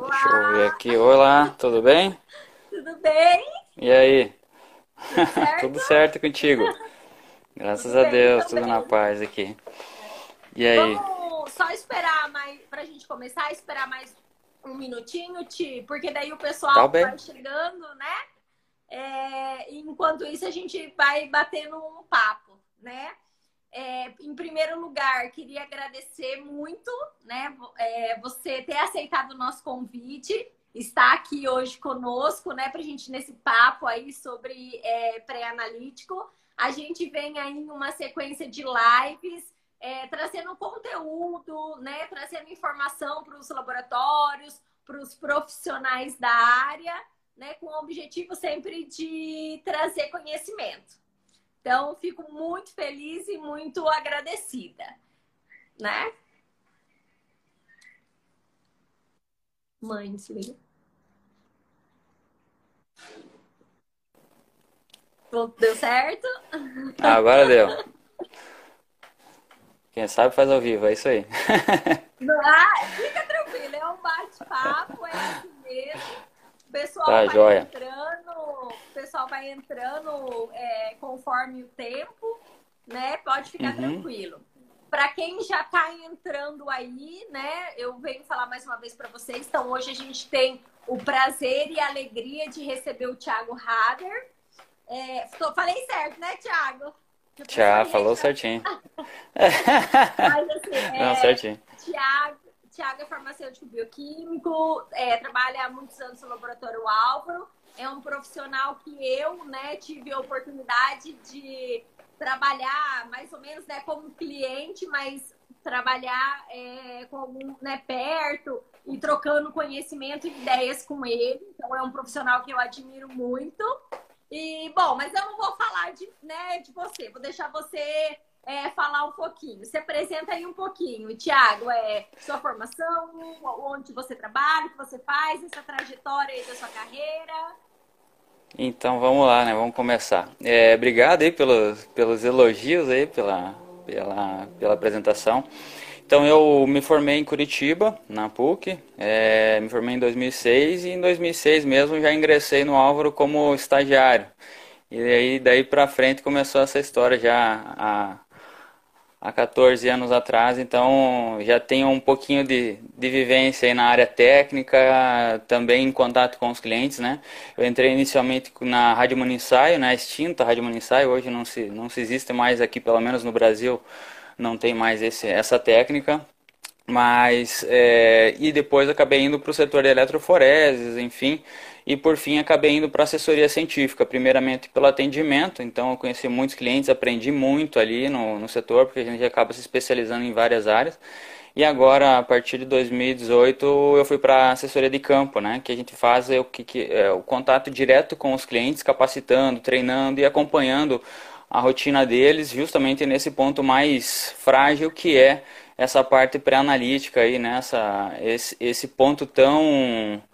Olá. Deixa eu ver aqui. Olá, tudo bem? Tudo bem. E aí? Tudo certo, tudo certo contigo? Graças a Deus, também. Tudo na paz aqui. E aí? Vamos só esperar mais, pra gente começar, esperar mais um minutinho, Ti, porque daí o pessoal tá vai chegando, né? Enquanto isso, a gente vai batendo um papo, né? Em primeiro lugar, queria agradecer muito, né, você ter aceitado o nosso convite, estar aqui hoje conosco, né, pra gente nesse papo aí sobre pré-analítico. A gente vem aí em uma sequência de lives, trazendo conteúdo, né, trazendo informação para os laboratórios, para os profissionais da área, né, com o objetivo sempre de trazer conhecimento. Então, fico muito feliz e muito agradecida, né? Mãe, se liga. Deu certo? Agora deu. Quem sabe faz ao vivo, é isso aí. Ah, fica tranquilo, é um bate-papo, é assim mesmo. O pessoal, tá, vai entrando, conforme o tempo, né? Pode ficar tranquilo. Para quem já está entrando aí, né? Eu venho falar mais uma vez para vocês. Então, hoje a gente tem o prazer e a alegria de receber o Thiago Hader. Falei certo, né, Thiago? Thiago, falou certinho. Mas assim, não, certinho. Thiago é farmacêutico bioquímico, trabalha há muitos anos no laboratório Álvaro. É um profissional que eu, né, tive a oportunidade de trabalhar mais ou menos, né, como cliente, mas trabalhar com algum, né, perto e trocando conhecimento e ideias com ele. Então, é um profissional que eu admiro muito. E, bom, mas eu não vou falar de você, vou deixar você falar um pouquinho. Se apresenta aí um pouquinho, Thiago, sua formação, onde você trabalha, o que você faz, essa trajetória aí da sua carreira. Então, vamos lá, né? Vamos começar. Obrigado aí pelos elogios aí, pela apresentação. Então, eu me formei em Curitiba, na PUC, me formei em 2006 e em 2006 mesmo já ingressei no Álvaro como estagiário. E aí, daí pra frente começou essa história já há 14 anos atrás, então já tenho um pouquinho de vivência aí na área técnica, também em contato com os clientes, né? Eu entrei inicialmente na Radioimunoensaio, na extinta Radioimunoensaio, hoje não se existe mais aqui, pelo menos no Brasil, não tem mais essa técnica, mas e depois acabei indo para o setor de eletroforeses, enfim, e por fim acabei indo para assessoria científica, primeiramente pelo atendimento. Então eu conheci muitos clientes, aprendi muito ali no setor, porque a gente acaba se especializando em várias áreas. E agora, a partir de 2018, eu fui para a assessoria de campo, né? Que a gente faz o contato direto com os clientes, capacitando, treinando e acompanhando a rotina deles, justamente nesse ponto mais frágil que é essa parte pré-analítica aí, né? Esse ponto tão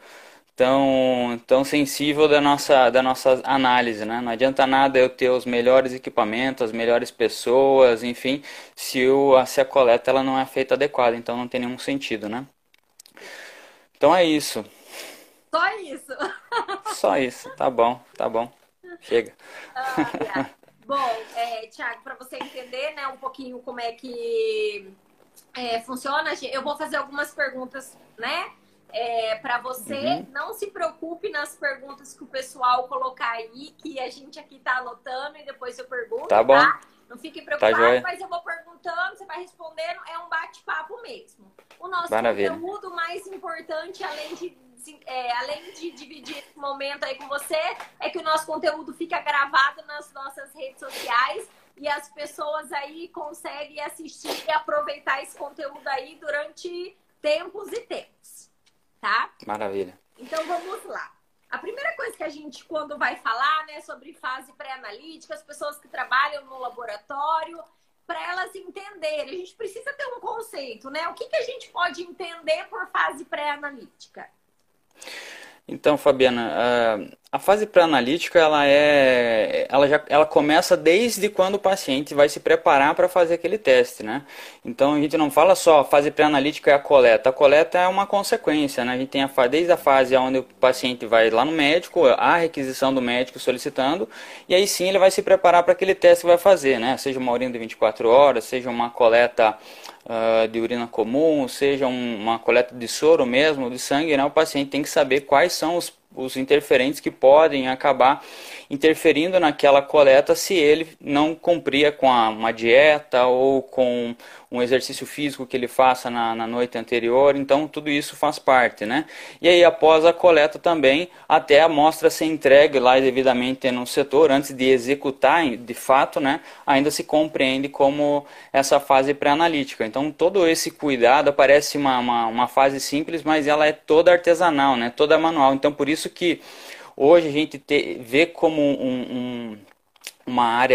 sensível da nossa análise, né? Não adianta nada eu ter os melhores equipamentos, as melhores pessoas, enfim, se a coleta ela não é feita adequada, então não tem nenhum sentido, né? Então é isso. Só isso. Só isso, tá bom. Chega. Bom, Thiago, para você entender, né, um pouquinho como é que funciona, eu vou fazer algumas perguntas, né, para você. Não se preocupe nas perguntas que o pessoal colocar aí, que a gente aqui tá anotando e depois eu pergunto, tá? Bom. Tá? Não fique preocupado, tá, mas eu vou perguntando, você vai respondendo, é um bate-papo mesmo. O nosso conteúdo mais importante, além de dividir esse momento aí com você, é que o nosso conteúdo fica gravado nas nossas redes sociais e as pessoas aí conseguem assistir e aproveitar esse conteúdo aí durante tempos e tempos, tá? Maravilha. Então vamos lá. A primeira coisa que a gente, quando vai falar, né, sobre fase pré-analítica, as pessoas que trabalham no laboratório, para elas entenderem, a gente precisa ter um conceito, né? O que a gente pode entender por fase pré-analítica? Então, Fabiana, A fase pré-analítica, ela começa desde quando o paciente vai se preparar para fazer aquele teste, né? Então, a gente não fala só a fase pré-analítica é a coleta. A coleta é uma consequência, né? A gente tem desde a fase onde o paciente vai lá no médico, a requisição do médico solicitando, e aí sim ele vai se preparar para aquele teste que vai fazer, né? Seja uma urina de 24 horas, seja uma coleta de urina comum, seja uma coleta de soro mesmo, de sangue, né? O paciente tem que saber quais são os interferentes que podem acabar interferindo naquela coleta se ele não cumprir com uma dieta ou com um exercício físico que ele faça na noite anterior. Então, tudo isso faz parte, né? E aí, após a coleta também, até a amostra ser entregue lá devidamente no setor, antes de executar de fato, né? Ainda se compreende como essa fase pré-analítica. Então, todo esse cuidado parece uma fase simples, mas ela é toda artesanal, né? Toda manual. Então, por isso que hoje a gente vê como uma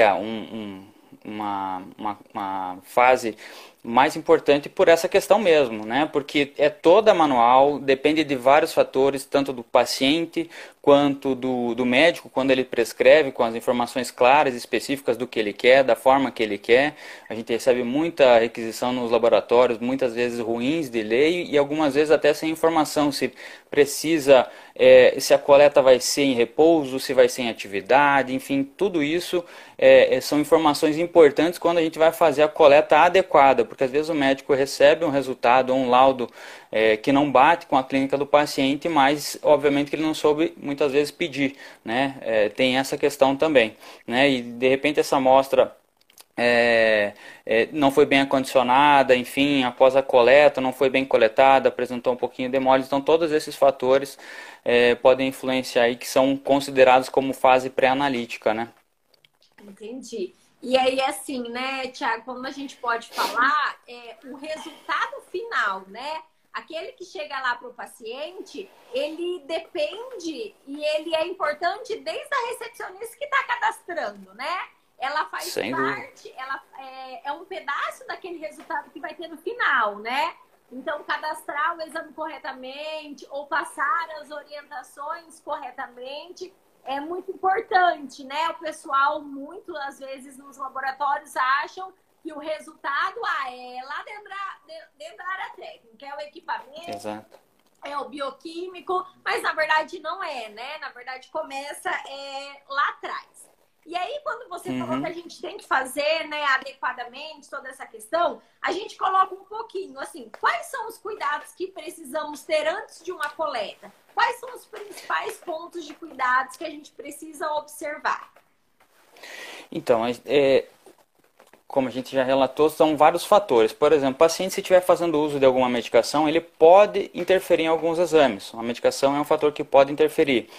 fase mais importante por essa questão mesmo, né? Porque é toda manual, depende de vários fatores, tanto do paciente quanto do médico, quando ele prescreve, com as informações claras e específicas do que ele quer, da forma que ele quer. A gente recebe muita requisição nos laboratórios, muitas vezes ruins de lei e algumas vezes até sem informação, se precisa, se a coleta vai ser em repouso, se vai ser em atividade, enfim, tudo isso são informações importantes quando a gente vai fazer a coleta adequada, porque às vezes o médico recebe um resultado ou um laudo que não bate com a clínica do paciente, mas obviamente que ele não soube muitas vezes pedir, né? Tem essa questão também, né? E de repente essa amostra não foi bem acondicionada, enfim, após a coleta não foi bem coletada, apresentou um pouquinho de mole. Então todos esses fatores podem influenciar aí, que são considerados como fase pré-analítica, né? Entendi. E aí, assim, né, Thiago, quando a gente pode falar, o resultado final, né? Aquele que chega lá para o paciente, ele depende e ele é importante desde a recepcionista que está cadastrando, né? Ela faz parte, ela é um pedaço daquele resultado que vai ter no final, né? Então, cadastrar o exame corretamente ou passar as orientações corretamente é muito importante, né? O pessoal, muito às vezes, nos laboratórios acham que o resultado é lá dentro da área técnica, é o equipamento, exato, é o bioquímico, mas na verdade não é, né? Na verdade começa lá atrás. E aí quando você falou que a gente tem que fazer, né, adequadamente toda essa questão, a gente coloca um pouquinho, assim, quais são os cuidados que precisamos ter antes de uma coleta? Quais são os principais pontos de cuidados que a gente precisa observar? Então, como a gente já relatou, são vários fatores. Por exemplo, o paciente, se estiver fazendo uso de alguma medicação, ele pode interferir em alguns exames. A medicação é um fator que pode interferir.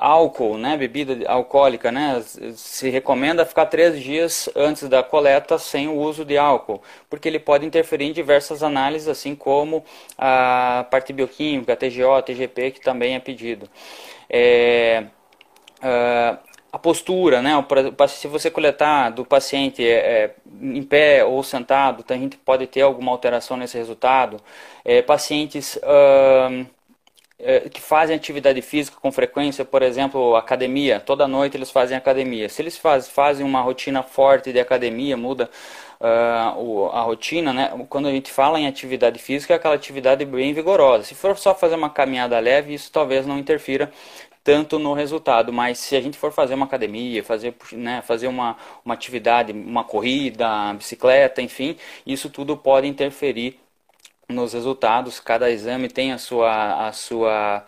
Álcool, né, bebida alcoólica, né, se recomenda ficar 3 dias antes da coleta sem o uso de álcool, porque ele pode interferir em diversas análises, assim como a parte bioquímica, TGO, TGP, que também é pedido. A postura, né? Se você coletar do paciente em pé ou sentado, a gente pode ter alguma alteração nesse resultado. Pacientes que fazem atividade física com frequência, por exemplo, academia, toda noite eles fazem academia. Se eles fazem uma rotina forte de academia, muda a rotina, né? Quando a gente fala em atividade física, é aquela atividade bem vigorosa. Se for só fazer uma caminhada leve, isso talvez não interfira tanto no resultado, mas se a gente for fazer uma academia, fazer uma atividade, uma corrida, uma bicicleta, enfim, isso tudo pode interferir nos resultados. Cada exame tem a sua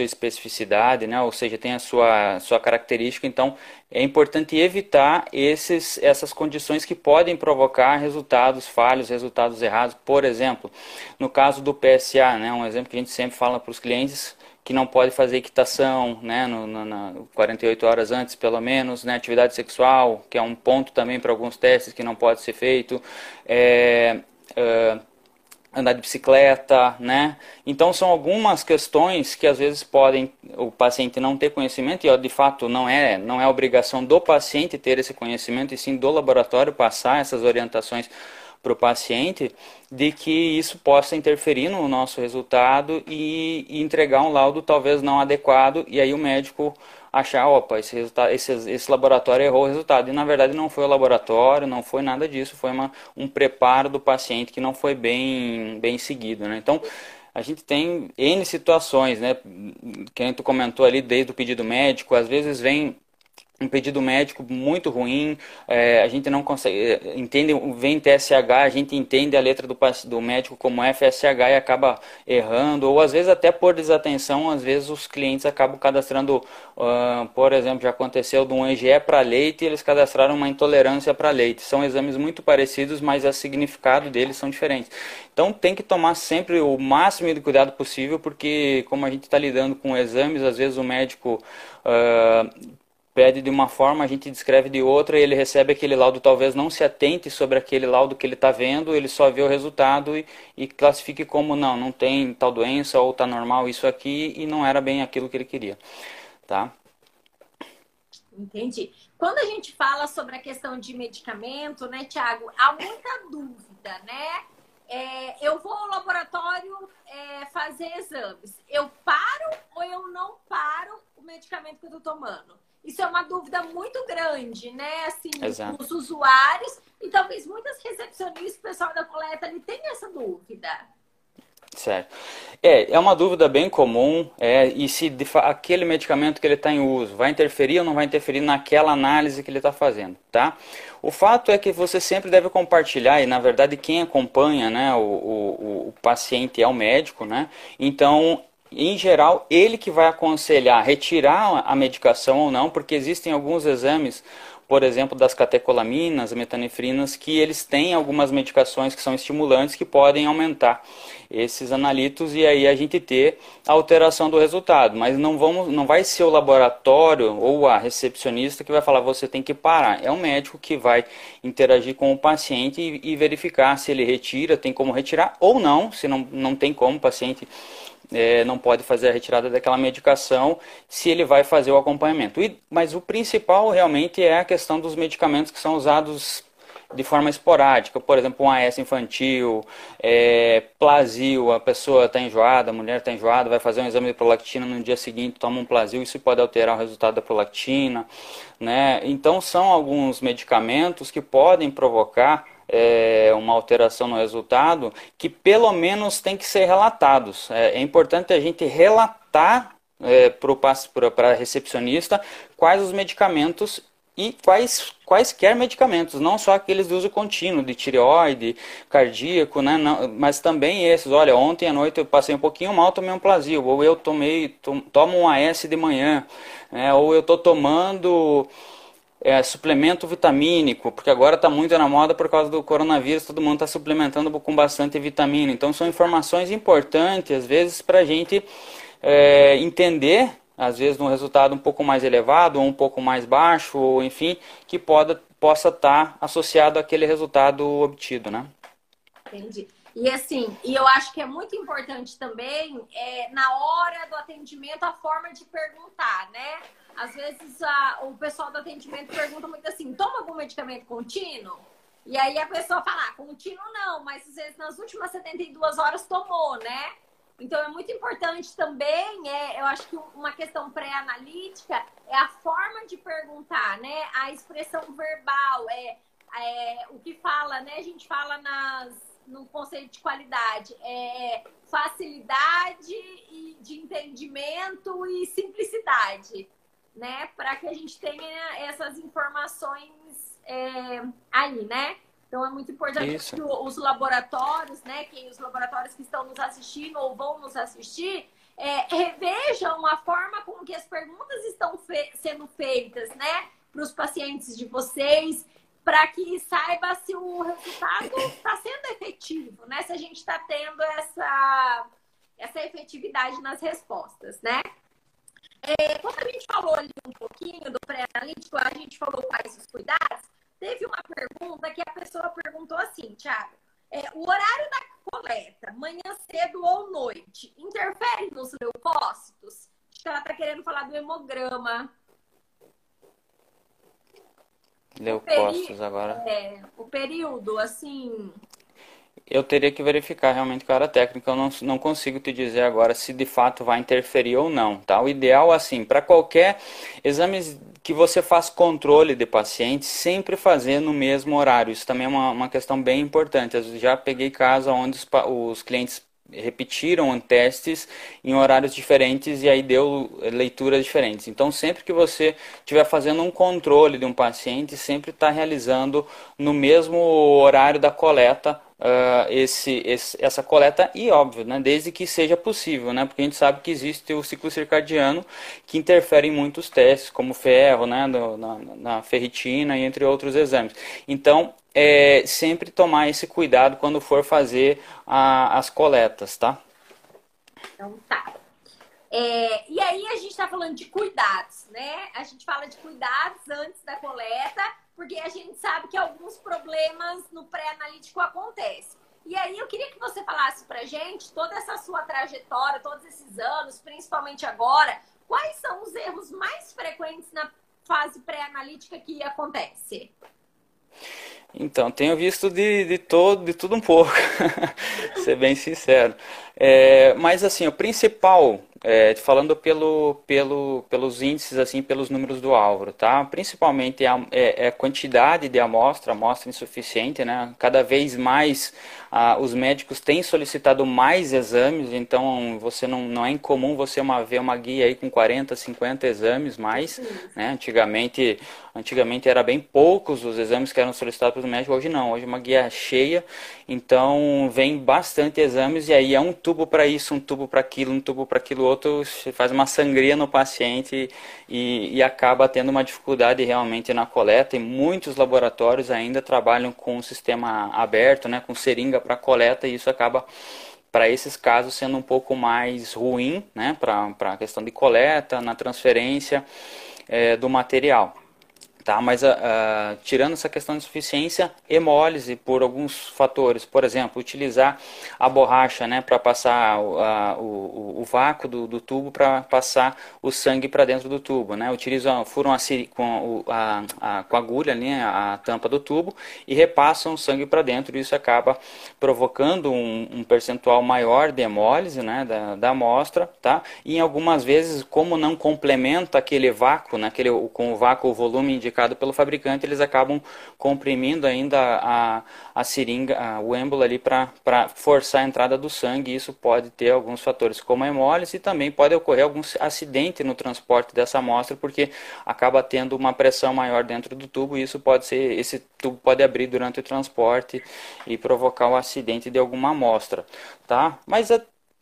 especificidade, né? Ou seja, tem a sua característica. Então, é importante evitar essas condições que podem provocar resultados falhos, resultados errados. Por exemplo, no caso do PSA, né? Um exemplo que a gente sempre fala para os clientes, que não pode fazer equitação, né, 48 horas antes, pelo menos, né, atividade sexual, que é um ponto também para alguns testes que não pode ser feito, andar de bicicleta, né? Então são algumas questões que às vezes o paciente não ter conhecimento, e de fato não é obrigação do paciente ter esse conhecimento, e sim do laboratório passar essas orientações para o paciente, de que isso possa interferir no nosso resultado e entregar um laudo talvez não adequado, e aí o médico achar, opa, esse laboratório errou o resultado. E na verdade não foi o laboratório, não foi nada disso, foi um preparo do paciente que não foi bem seguido, né? Então, a gente tem N situações, né? Quem tu comentou ali, desde o pedido médico, às vezes vem um pedido médico muito ruim, a gente não consegue, vem TSH, a gente entende a letra do médico como FSH e acaba errando, ou às vezes até por desatenção, às vezes os clientes acabam cadastrando, por exemplo, já aconteceu de um EGE para leite, e eles cadastraram uma intolerância para leite. São exames muito parecidos, mas o significado deles são diferentes. Então tem que tomar sempre o máximo de cuidado possível, porque como a gente está lidando com exames, às vezes o médico pede de uma forma, a gente descreve de outra, e ele recebe aquele laudo, talvez não se atente sobre aquele laudo que ele está vendo, ele só vê o resultado e classifique como não tem tal doença, ou está normal isso aqui, e não era bem aquilo que ele queria, tá? Entendi. Quando a gente fala sobre a questão de medicamento, né, Thiago, há muita dúvida, né? Eu vou ao laboratório fazer exames. Eu paro ou eu não paro o medicamento que eu estou tomando? Isso é uma dúvida muito grande, né? Assim, os usuários e talvez muitas recepcionistas, o pessoal da coleta, ele tem essa dúvida. Certo. É uma dúvida bem comum, e se aquele medicamento que ele está em uso vai interferir ou não vai interferir naquela análise que ele está fazendo, tá? O fato é que você sempre deve compartilhar, e na verdade quem acompanha, né, o paciente é o médico, né? Então, em geral, ele que vai aconselhar retirar a medicação ou não, porque existem alguns exames, por exemplo, das catecolaminas, metanefrinas, que eles têm algumas medicações que são estimulantes que podem aumentar esses analitos e aí a gente ter a alteração do resultado. Mas não vai ser o laboratório ou a recepcionista que vai falar você tem que parar. É o médico que vai interagir com o paciente e verificar se ele retira, tem como retirar ou não, se não tem como o paciente... não pode fazer a retirada daquela medicação, se ele vai fazer o acompanhamento. Mas o principal realmente é a questão dos medicamentos que são usados de forma esporádica, por exemplo, um AS infantil, Plasil, a pessoa está enjoada, a mulher está enjoada, vai fazer um exame de prolactina no dia seguinte, toma um Plasil, isso pode alterar o resultado da prolactina, né? Então são alguns medicamentos que podem provocar uma alteração no resultado que pelo menos tem que ser relatados. É importante a gente relatar para a recepcionista quais os medicamentos e quaisquer medicamentos, não só aqueles de uso contínuo, de tireoide, cardíaco, né? Mas também esses. Olha, ontem à noite eu passei um pouquinho mal, tomei um Plasil, ou eu tomo um AS de manhã, né? Ou eu estou tomando... suplemento vitamínico, porque agora está muito na moda por causa do coronavírus, todo mundo está suplementando com bastante vitamina. Então são informações importantes, às vezes, para a gente entender, às vezes, um resultado um pouco mais elevado ou um pouco mais baixo, ou enfim, que possa estar associado àquele resultado obtido, né? Entendi. E assim, eu acho que é muito importante também, na hora do atendimento, a forma de perguntar, né? Às vezes o pessoal do atendimento pergunta muito assim, toma algum medicamento contínuo? E aí a pessoa fala, contínuo não, mas às vezes nas últimas 72 horas tomou, né? Então é muito importante também, eu acho que uma questão pré-analítica é a forma de perguntar, né? A expressão verbal, o que fala, né? A gente fala no conceito de qualidade, facilidade e de entendimento e simplicidade, né? Para que a gente tenha essas informações aí, né? Então é muito importante que os laboratórios, né? Que os laboratórios que estão nos assistindo ou vão nos assistir, revejam a forma com que as perguntas estão sendo feitas, né? Para os pacientes de vocês, para que saiba se o resultado está sendo efetivo, né? Se a gente está tendo essa efetividade nas respostas, né? Quando a gente falou ali um pouquinho do pré-analítico, a gente falou quais os cuidados, teve uma pergunta que a pessoa perguntou assim, Thiago, o horário da coleta, manhã cedo ou noite, interfere nos leucócitos? Acho que ela está querendo falar do hemograma. Leucócitos agora. O período, assim, eu teria que verificar realmente qual era a técnica. Eu não consigo te dizer agora se de fato vai interferir ou não, tá? O ideal, assim, para qualquer exame que você faz controle de paciente, sempre fazer no mesmo horário. Isso também é uma questão bem importante. Eu já peguei casos onde os clientes repetiram testes em horários diferentes e aí deu leituras diferentes. Então, sempre que você estiver fazendo um controle de um paciente, sempre está realizando no mesmo horário da coleta essa coleta, e óbvio, né, desde que seja possível, né, porque a gente sabe que existe o ciclo circadiano que interfere em muitos testes, como ferro, né, na ferritina e entre outros exames. Então, sempre tomar esse cuidado quando for fazer as coletas, tá? Então tá. E aí a gente está falando de cuidados, né? A gente fala de cuidados antes da coleta, porque a gente sabe que alguns problemas no pré-analítico acontecem. E aí eu queria que você falasse pra gente toda essa sua trajetória, todos esses anos, principalmente agora, quais são os erros mais frequentes na fase pré-analítica que acontece? Então, tenho visto de tudo um pouco, ser bem sincero. Mas, assim, o principal, falando pelos índices, assim, pelos números do Álvaro, tá? Principalmente a quantidade de amostra insuficiente, né? Cada vez mais os médicos têm solicitado mais exames, então você não é incomum você ver uma guia aí com 40, 50 exames mais, né? Antigamente era bem poucos os exames que eram solicitados pelos médicos, hoje não, hoje é uma guia cheia, então vem bastante exames e aí é um tubo para isso, um tubo para aquilo, um tubo para aquilo outro, faz uma sangria no paciente e acaba tendo uma dificuldade realmente na coleta, e muitos laboratórios ainda trabalham com o sistema aberto, né, com seringa para coleta, e isso acaba para esses casos sendo um pouco mais ruim, né, para a questão de coleta, na transferência do material. Tá, mas tirando essa questão de insuficiência, hemólise por alguns fatores. Por exemplo, utilizar a borracha, né, para passar o vácuo do tubo para passar o sangue para dentro do tubo. Né? Utilizam, furam com a agulha, né, a tampa do tubo e repassam o sangue para dentro. Isso acaba provocando um percentual maior de hemólise, né, da amostra. Tá? E algumas vezes, como não complementa aquele vácuo, né, com o vácuo, o volume de indicado pelo fabricante, eles acabam comprimindo ainda a seringa, o êmbolo ali para forçar a entrada do sangue. Isso pode ter alguns fatores como a hemólise, e também pode ocorrer algum acidente no transporte dessa amostra, porque acaba tendo uma pressão maior dentro do tubo e isso pode ser, esse tubo pode abrir durante o transporte e provocar o acidente de alguma amostra, tá? Mas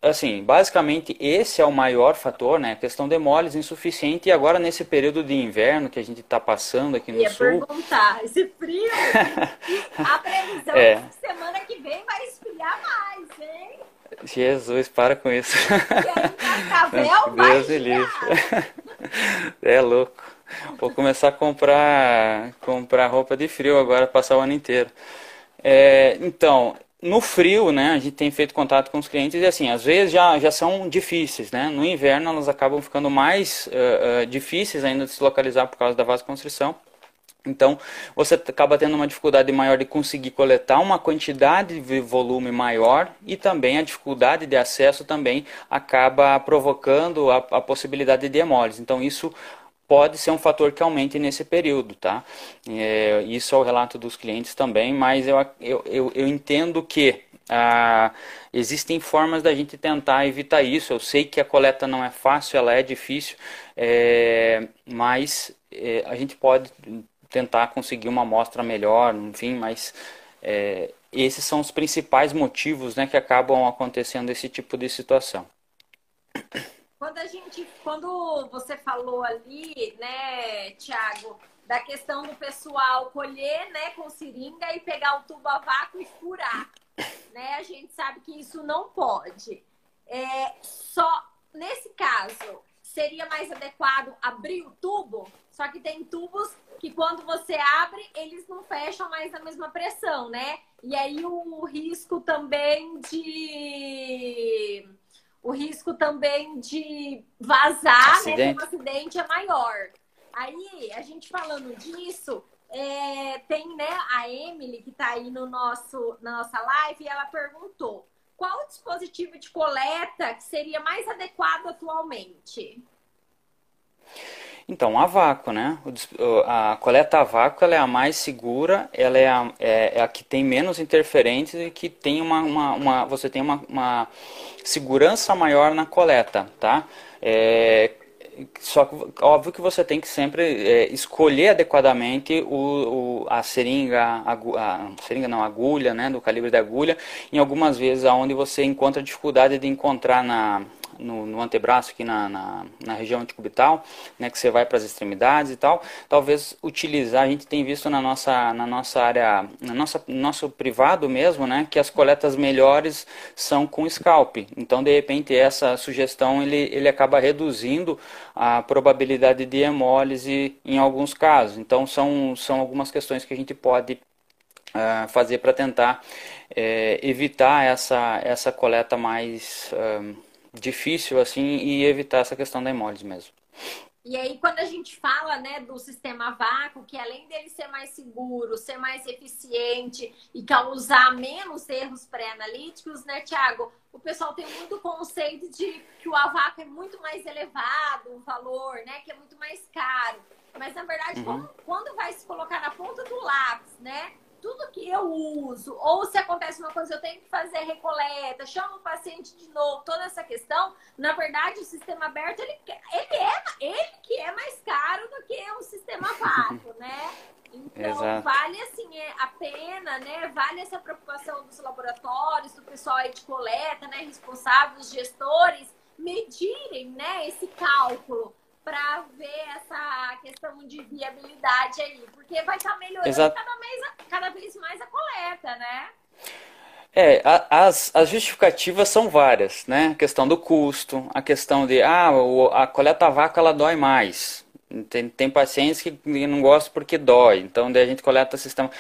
assim, basicamente esse é o maior fator, né? A questão de hemólise insuficiente, e agora nesse período de inverno que a gente está passando aqui no sul... perguntar, esse frio, a previsão é que semana que vem vai esfriar mais, hein? Jesus, para com isso. E aí, Cascavel vai esfriar. É louco. Vou começar a comprar roupa de frio agora, passar o ano inteiro. Então... no frio, né, a gente tem feito contato com os clientes e, assim, às vezes já são difíceis, né? No inverno elas acabam ficando mais difíceis ainda de se localizar por causa da vasoconstrição. Então, você acaba tendo uma dificuldade maior de conseguir coletar uma quantidade de volume maior, e também a dificuldade de acesso também acaba provocando a possibilidade de hemólise. Então, isso pode ser um fator que aumente nesse período, tá? Isso é o relato dos clientes também, mas eu entendo que existem formas da gente tentar evitar isso. Eu sei que a coleta não é fácil, ela é difícil, mas a gente pode tentar conseguir uma amostra melhor, enfim, mas... esses são os principais motivos, né, que acabam acontecendo esse tipo de situação. Quando você falou ali, né, Thiago, da questão do pessoal colher, né, com seringa e pegar o tubo a vácuo e furar, né, a gente sabe que isso não pode. Só nesse caso, seria mais adequado abrir o tubo? Só que tem tubos que quando você abre, eles não fecham mais na mesma pressão, né? E aí o risco também de vazar, né, um acidente é maior. Aí, a gente falando disso, tem, né, a Emily, que está aí no na nossa live, e ela perguntou qual o dispositivo de coleta que seria mais adequado atualmente? Então, a vácuo, né? A coleta a vácuo ela é a mais segura, ela é a que tem menos interferências e que tem você tem uma segurança maior na coleta, tá? Só que, óbvio que você tem que sempre escolher adequadamente a seringa, a agulha, né, do calibre da agulha. Em algumas vezes, aonde você encontra dificuldade de encontrar no antebraço, aqui na região anticubital, né, que você vai para as extremidades e tal, talvez utilizar, a gente tem visto na nossa área, nosso privado mesmo, né, que as coletas melhores são com scalp. Então, de repente, essa sugestão, ele acaba reduzindo a probabilidade de hemólise em alguns casos. Então, são algumas questões que a gente pode fazer para tentar evitar essa coleta mais... difícil assim, e evitar essa questão da hemólise mesmo. E aí, quando a gente fala, né, do sistema vácuo, que além dele ser mais seguro, ser mais eficiente e causar menos erros pré-analíticos, né, Thiago? O pessoal tem muito conceito de que o vácuo é muito mais elevado, o valor, né, que é muito mais caro. Mas, na verdade, quando vai se colocar na ponta do lápis, né, tudo que eu uso, ou se acontece uma coisa, eu tenho que fazer recoleta, chamo o paciente de novo, toda essa questão, na verdade, o sistema aberto, ele que é mais caro do que o sistema vácuo, né? Então, exato, vale, assim, a pena, né? Vale essa preocupação dos laboratórios, do pessoal aí de coleta, né? Responsáveis, gestores, medirem, né, esse cálculo, para ver essa questão de viabilidade aí, porque vai estar melhorando cada vez mais a coleta, né? As justificativas são várias, né? A questão do custo, a questão de, a coleta a vácuo ela dói mais. Tem pacientes que não gostam porque dói, então daí a gente coleta o sistema.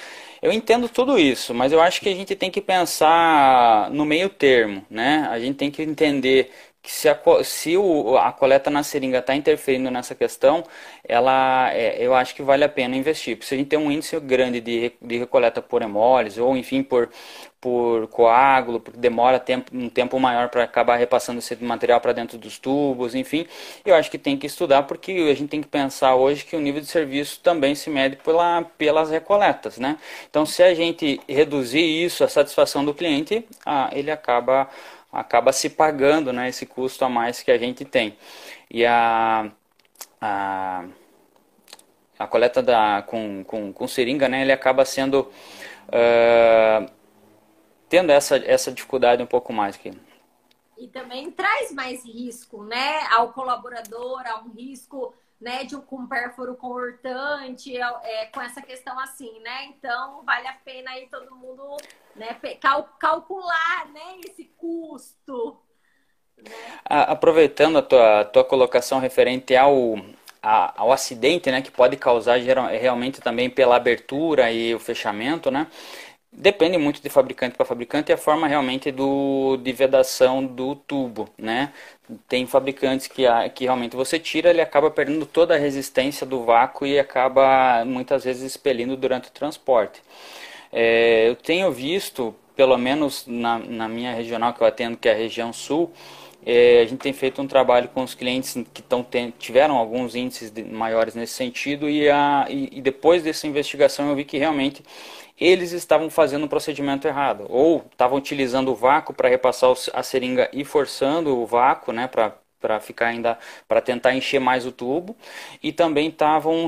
Eu entendo tudo isso, mas eu acho que a gente tem que pensar no meio termo, né? A gente tem que entender que se a coleta na seringa está interferindo nessa questão, eu acho que vale a pena investir. Porque se a gente tem um índice grande de recoleta por hemólise, ou enfim, por coágulo, porque demora um tempo maior para acabar repassando esse material para dentro dos tubos, enfim, eu acho que tem que estudar, porque a gente tem que pensar hoje que o nível de serviço também se mede pelas recoletas, né? Então, se a gente reduzir isso, a satisfação do cliente, ele acaba se pagando, né, esse custo a mais que a gente tem. E a coleta com seringa, né, ele acaba sendo tendo essa dificuldade um pouco mais aqui. E também traz mais risco, né, ao colaborador, a um risco, né, de um pérforo cortante, com essa questão assim, né? Então, vale a pena aí todo mundo, né, calcular, né, esse custo, né? Aproveitando a tua colocação referente ao acidente, né, que pode causar realmente também pela abertura e o fechamento, né? Depende muito de fabricante para fabricante e a forma realmente de vedação do tubo, né? Tem fabricantes que realmente você tira, ele acaba perdendo toda a resistência do vácuo e acaba muitas vezes expelindo durante o transporte. Eu tenho visto, pelo menos na minha regional que eu atendo, que é a região sul, a gente tem feito um trabalho com os clientes que tiveram alguns índices maiores nesse sentido, e depois dessa investigação eu vi que realmente eles estavam fazendo um procedimento errado, ou estavam utilizando o vácuo para repassar a seringa e forçando o vácuo, né, para ficar ainda, para tentar encher mais o tubo, e também estavam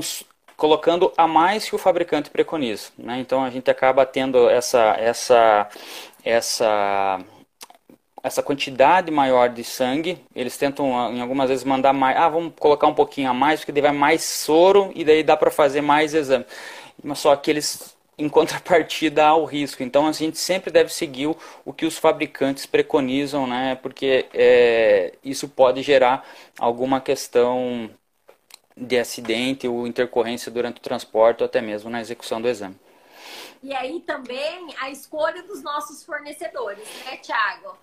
colocando a mais que o fabricante preconiza, né? Então a gente acaba tendo essa quantidade maior de sangue. Eles tentam, em algumas vezes, mandar mais. Vamos colocar um pouquinho a mais, porque daí vai mais soro e daí dá para fazer mais exame. Mas só que eles, em contrapartida, há o risco. Então, a gente sempre deve seguir o que os fabricantes preconizam, né? Porque isso pode gerar alguma questão de acidente ou intercorrência durante o transporte ou até mesmo na execução do exame. E aí também a escolha dos nossos fornecedores, né, Thiago?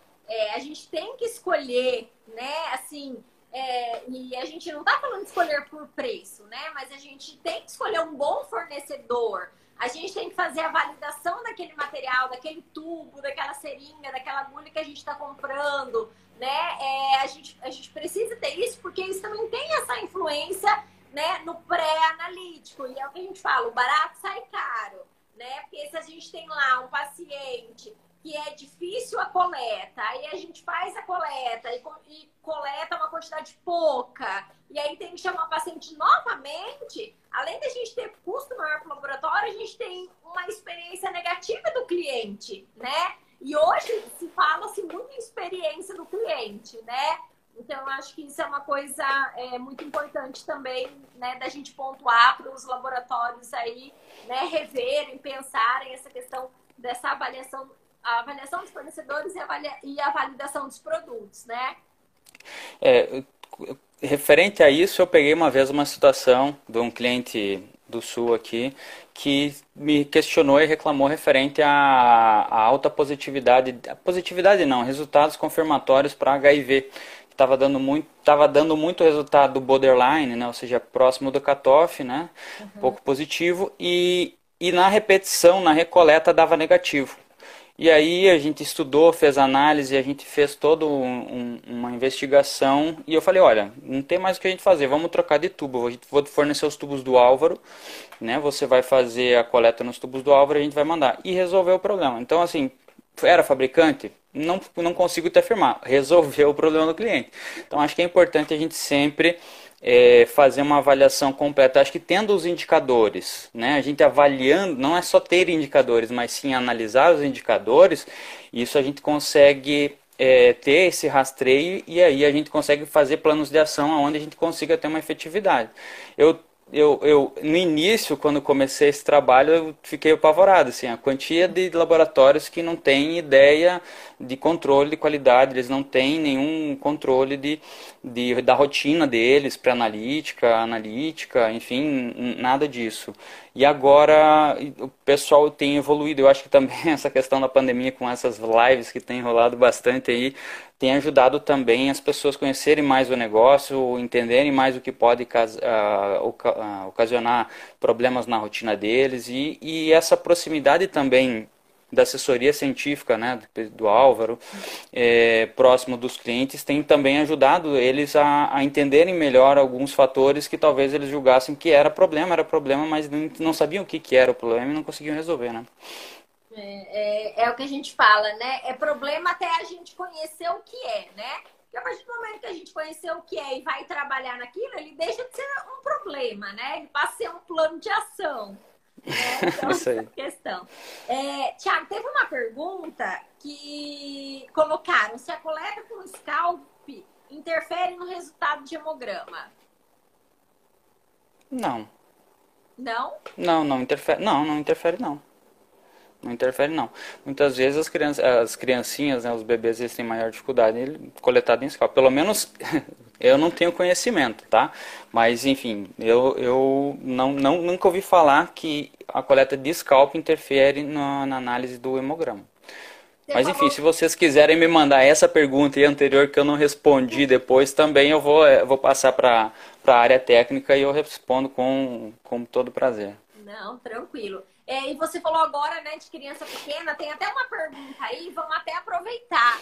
A gente tem que escolher, né, assim, E a gente não está falando de escolher por preço, né? Mas a gente tem que escolher um bom fornecedor. A gente tem que fazer a validação daquele material, daquele tubo, daquela seringa, daquela agulha que a gente está comprando, né? A gente precisa ter isso, porque isso também tem essa influência, né, no pré-analítico. E é o que a gente fala, o barato sai caro, né? Porque se a gente tem lá um paciente que é difícil a coleta, aí a gente faz a coleta e coleta uma quantidade pouca, e aí tem que chamar o paciente novamente, além da gente ter custo maior para o laboratório, a gente tem uma experiência negativa do cliente, né? E hoje se fala-se muito em experiência do cliente, né? Então, eu acho que isso é uma coisa muito importante também, né, da gente pontuar para os laboratórios aí, né, reverem, pensarem essa questão dessa avaliação, a avaliação dos fornecedores e a validação dos produtos, né? Referente a isso, eu peguei uma vez uma situação de um cliente do Sul aqui que me questionou e reclamou referente à alta positividade, resultados confirmatórios para HIV. Estava dando muito resultado do borderline, né? Ou seja, próximo do cutoff, né? Uhum. Pouco positivo. E na repetição, na recoleta, dava negativo. E aí a gente estudou, fez análise, a gente fez toda uma investigação. E eu falei, olha, não tem mais o que a gente fazer, vamos trocar de tubo. Eu vou fornecer os tubos do Álvaro, né? Você vai fazer a coleta nos tubos do Álvaro e a gente vai mandar. E resolveu o problema. Então, assim, era fabricante? Não consigo te afirmar. Resolveu o problema do cliente. Então, acho que é importante a gente sempre fazer uma avaliação completa. Acho que tendo os indicadores, né, a gente avaliando, não é só ter indicadores, mas sim analisar os indicadores, isso a gente consegue ter esse rastreio e aí a gente consegue fazer planos de ação onde a gente consiga ter uma efetividade. Eu, no início, quando comecei esse trabalho, eu fiquei apavorado, assim, a quantia de laboratórios que não tem ideia de controle de qualidade, eles não têm nenhum controle da rotina deles, pré-analítica, analítica, enfim, nada disso. E agora o pessoal tem evoluído, eu acho que também essa questão da pandemia com essas lives que tem rolado bastante aí, tem ajudado também as pessoas conhecerem mais o negócio, entenderem mais o que pode ocasionar problemas na rotina deles e essa proximidade também da assessoria científica, né, do Álvaro, próximo dos clientes, tem também ajudado eles a entenderem melhor alguns fatores que talvez eles julgassem que era problema, mas não sabiam o que era o problema e não conseguiam resolver, né? É o que a gente fala, né? É problema até a gente conhecer o que é, né? E a partir do momento que a gente conhecer o que é e vai trabalhar naquilo, ele deixa de ser um problema, né? Ele passa a ser um plano de ação. Então, isso aí. Essa questão. Thiago, teve uma pergunta que colocaram: se a coleta com scalp interfere no resultado de hemograma? Não. Não? Não interfere, não. Muitas vezes as criancinhas, né, os bebês, eles têm maior dificuldade em coletar em scalp. Pelo menos eu não tenho conhecimento, tá? Mas, enfim, eu nunca ouvi falar que a coleta de scalp interfere na análise do hemograma. Mas, enfim, se vocês quiserem me mandar essa pergunta e anterior que eu não respondi depois, também eu vou passar para a área técnica e eu respondo com todo prazer. Não, tranquilo. E você falou agora, né, de criança pequena, tem até uma pergunta aí, vamos até aproveitar.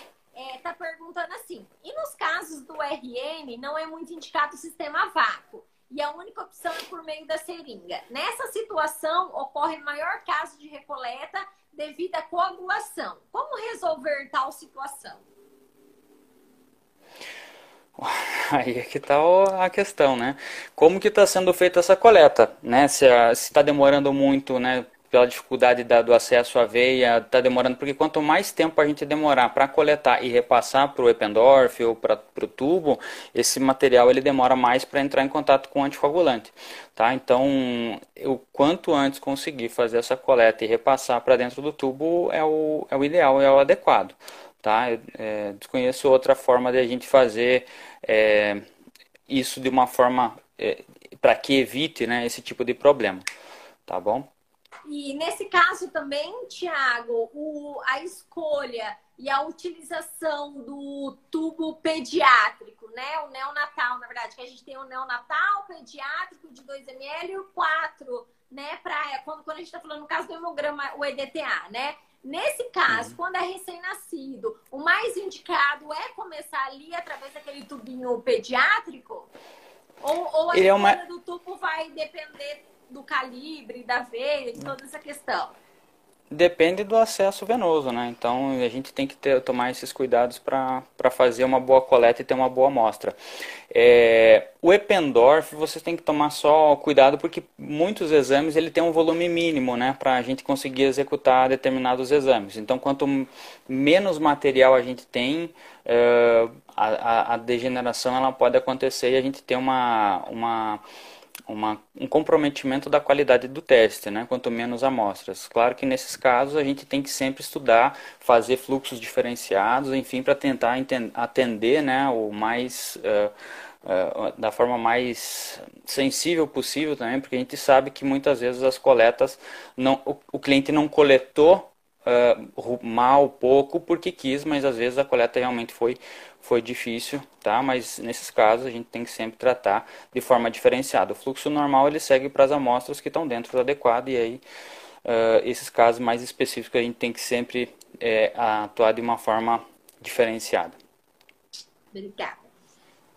Tá perguntando assim: e nos casos do RM não é muito indicado o sistema vácuo e a única opção é por meio da seringa. Nessa situação ocorre maior caso de recoleta devido à coagulação. Como resolver tal situação? Aí é que está a questão, né? Como que está sendo feita essa coleta, né? Se está demorando muito, né, pela dificuldade do acesso à veia, está demorando, porque quanto mais tempo a gente demorar para coletar e repassar para o Ependorf ou para o tubo, esse material ele demora mais para entrar em contato com o anticoagulante. Tá? Então, eu quanto antes conseguir fazer essa coleta e repassar para dentro do tubo é o ideal, é o adequado. Tá? Eu desconheço outra forma de a gente fazer isso de uma forma para que evite, né, esse tipo de problema, tá bom? E nesse caso também, Thiago, a escolha e a utilização do tubo pediátrico, né? O neonatal, na verdade, que a gente tem o neonatal, o pediátrico de 2 ml e o 4, né? Pra, quando a gente tá falando no caso do hemograma, o EDTA, né? Nesse caso, quando é recém-nascido, o mais indicado é começar ali através daquele tubinho pediátrico? Ou a escolha do tubo vai depender do calibre, da veia, de toda essa questão? Depende do acesso venoso, né? Então, a gente tem que tomar esses cuidados para fazer uma boa coleta e ter uma boa amostra. O Ependorf, vocês têm que tomar só cuidado, porque muitos exames ele tem um volume mínimo, né? Para a gente conseguir executar determinados exames. Então, quanto menos material a gente tem, a degeneração ela pode acontecer e a gente tem um comprometimento da qualidade do teste, né? Quanto menos amostras. Claro que nesses casos a gente tem que sempre estudar, fazer fluxos diferenciados, enfim, para tentar atender, né, o mais, da forma mais sensível possível também, porque a gente sabe que muitas vezes as coletas, o cliente não coletou mal, pouco, porque quis, mas às vezes a coleta realmente foi difícil, tá? Mas nesses casos a gente tem que sempre tratar de forma diferenciada. O fluxo normal ele segue para as amostras que estão dentro do adequado, e aí esses casos mais específicos a gente tem que sempre atuar de uma forma diferenciada. Obrigada.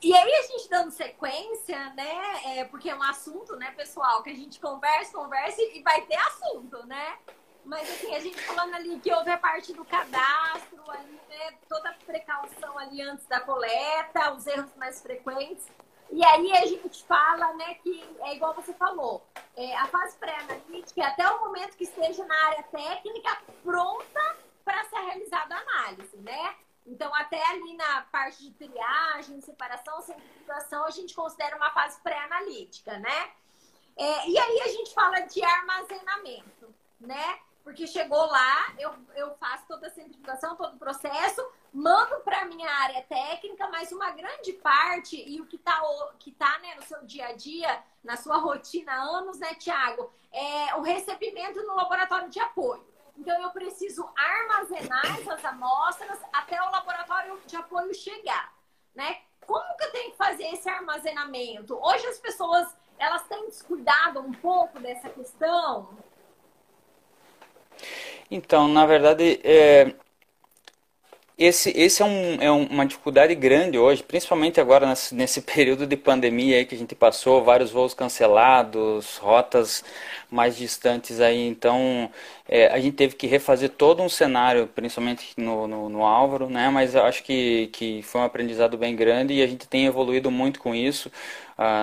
E aí a gente dando sequência, né? Porque é um assunto, né, pessoal, que a gente conversa e vai ter assunto, né? Mas assim, a gente falando ali que houve a parte do cadastro, ali, né, toda a precaução ali antes da coleta, os erros mais frequentes. E aí a gente fala, né, que é igual você falou, a fase pré-analítica é até o momento que esteja na área técnica pronta para ser realizada a análise, né? Então até ali na parte de triagem, separação, centrifugação, a gente considera uma fase pré-analítica, né? E aí a gente fala de armazenamento, né? Porque chegou lá, eu faço toda a centrifugação, todo o processo, mando para a minha área técnica, mas uma grande parte, e o que tá, né, no seu dia a dia, na sua rotina há anos, né, Thiago, é o recebimento no laboratório de apoio. Então, eu preciso armazenar essas amostras até o laboratório de apoio chegar, né? Como que eu tenho que fazer esse armazenamento? Hoje as pessoas, elas têm descuidado um pouco dessa questão. Então, na verdade, esse é uma dificuldade grande hoje, principalmente agora nesse período de pandemia aí que a gente passou, vários voos cancelados, rotas mais distantes aí. Então, a gente teve que refazer todo um cenário, principalmente no Álvaro, né? Mas eu acho que foi um aprendizado bem grande e a gente tem evoluído muito com isso.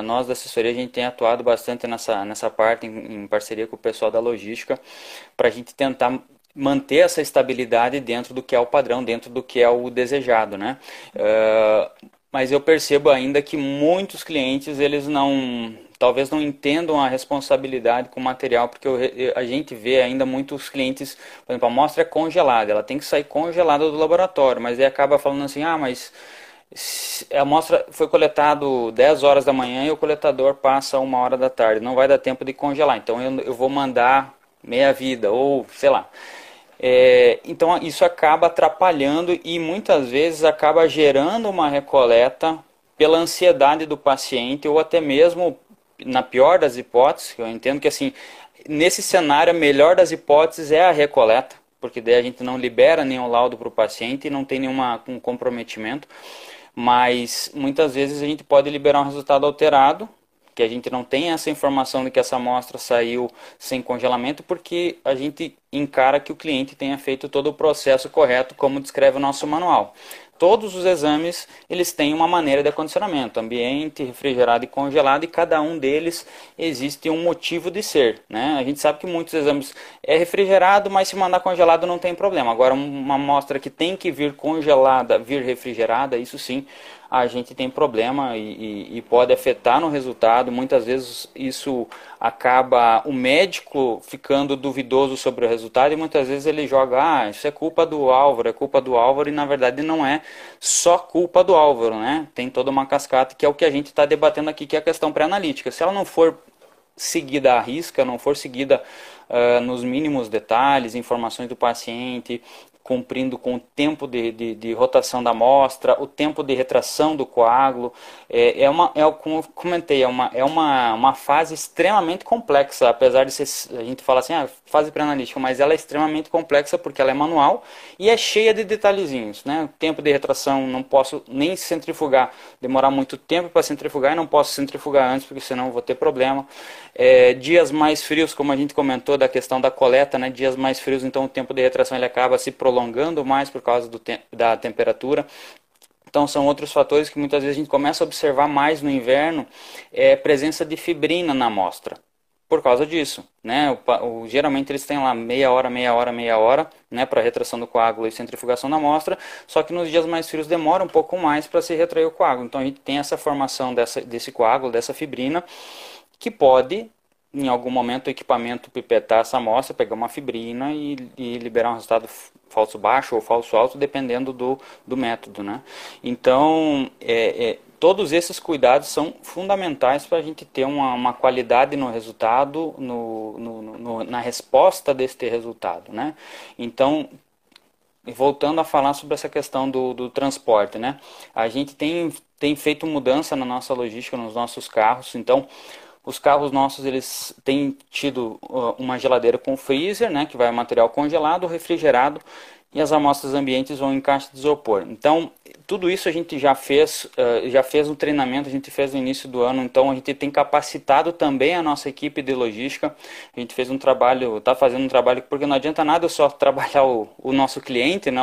Nós da assessoria, a gente tem atuado bastante nessa parte, em parceria com o pessoal da logística, para a gente tentar manter essa estabilidade dentro do que é o padrão, dentro do que é o desejado, né? Mas eu percebo ainda que muitos clientes, eles talvez não entendam a responsabilidade com o material, porque a gente vê ainda muitos clientes, por exemplo, a amostra é congelada, ela tem que sair congelada do laboratório, mas aí acaba falando assim, ah, mas a amostra foi coletada 10 horas da manhã e o coletador passa 1 hora da tarde, não vai dar tempo de congelar, então eu vou mandar meia vida, ou sei lá. Então isso acaba atrapalhando e muitas vezes acaba gerando uma recoleta pela ansiedade do paciente, ou até mesmo, na pior das hipóteses, eu entendo que assim, nesse cenário a melhor das hipóteses é a recoleta, porque daí a gente não libera nenhum laudo para o paciente e não tem nenhum comprometimento, mas muitas vezes a gente pode liberar um resultado alterado, que a gente não tem essa informação de que essa amostra saiu sem congelamento, porque a gente encara que o cliente tenha feito todo o processo correto, como descreve o nosso manual. Todos os exames, eles têm uma maneira de acondicionamento, ambiente, refrigerado e congelado, e cada um deles existe um motivo de ser, né? A gente sabe que muitos exames é refrigerado, mas se mandar congelado não tem problema. Agora, uma amostra que tem que vir congelada, vir refrigerada, isso sim, a gente tem problema e pode afetar no resultado. Muitas vezes isso acaba o médico ficando duvidoso sobre o resultado e muitas vezes ele joga, ah, isso é culpa do Álvaro, e na verdade não é só culpa do Álvaro, né? Tem toda uma cascata, que é o que a gente está debatendo aqui, que é a questão pré-analítica. Se ela não for seguida à risca, não for seguida nos mínimos detalhes, informações do paciente, cumprindo com o tempo de rotação da amostra, o tempo de retração do coágulo. Como eu comentei, é uma fase extremamente complexa, apesar de a gente falar assim, fase pré-analítica, mas ela é extremamente complexa porque ela é manual e é cheia de detalhezinhos, né? O tempo de retração, não posso nem centrifugar, demorar muito tempo para centrifugar, e não posso centrifugar antes porque senão vou ter problema. Dias mais frios, como a gente comentou da questão da coleta, né? Dias mais frios, então o tempo de retração ele acaba se prolongando mais por causa da temperatura. Então são outros fatores que muitas vezes a gente começa a observar mais no inverno, presença de fibrina na amostra. Por causa disso, né? Geralmente eles têm lá meia hora, né, para retração do coágulo e centrifugação da amostra, só que nos dias mais frios demora um pouco mais para se retrair o coágulo. Então a gente tem essa formação desse coágulo, dessa fibrina, que pode, em algum momento, o equipamento pipetar essa amostra, pegar uma fibrina e liberar um resultado falso baixo ou falso alto, dependendo do método, né? Então, todos esses cuidados são fundamentais para a gente ter uma qualidade no resultado, na resposta deste resultado, né? Então, voltando a falar sobre essa questão do transporte, né? A gente tem feito mudança na nossa logística, nos nossos carros, então... Os carros nossos, eles têm tido uma geladeira com freezer, né, que vai material congelado, refrigerado, e as amostras ambientes vão em caixa de isopor. Então, tudo isso a gente já fez um treinamento, a gente fez no início do ano, então a gente tem capacitado também a nossa equipe de logística. A gente fez um trabalho, está fazendo um trabalho, porque não adianta nada eu só trabalhar o nosso cliente, né,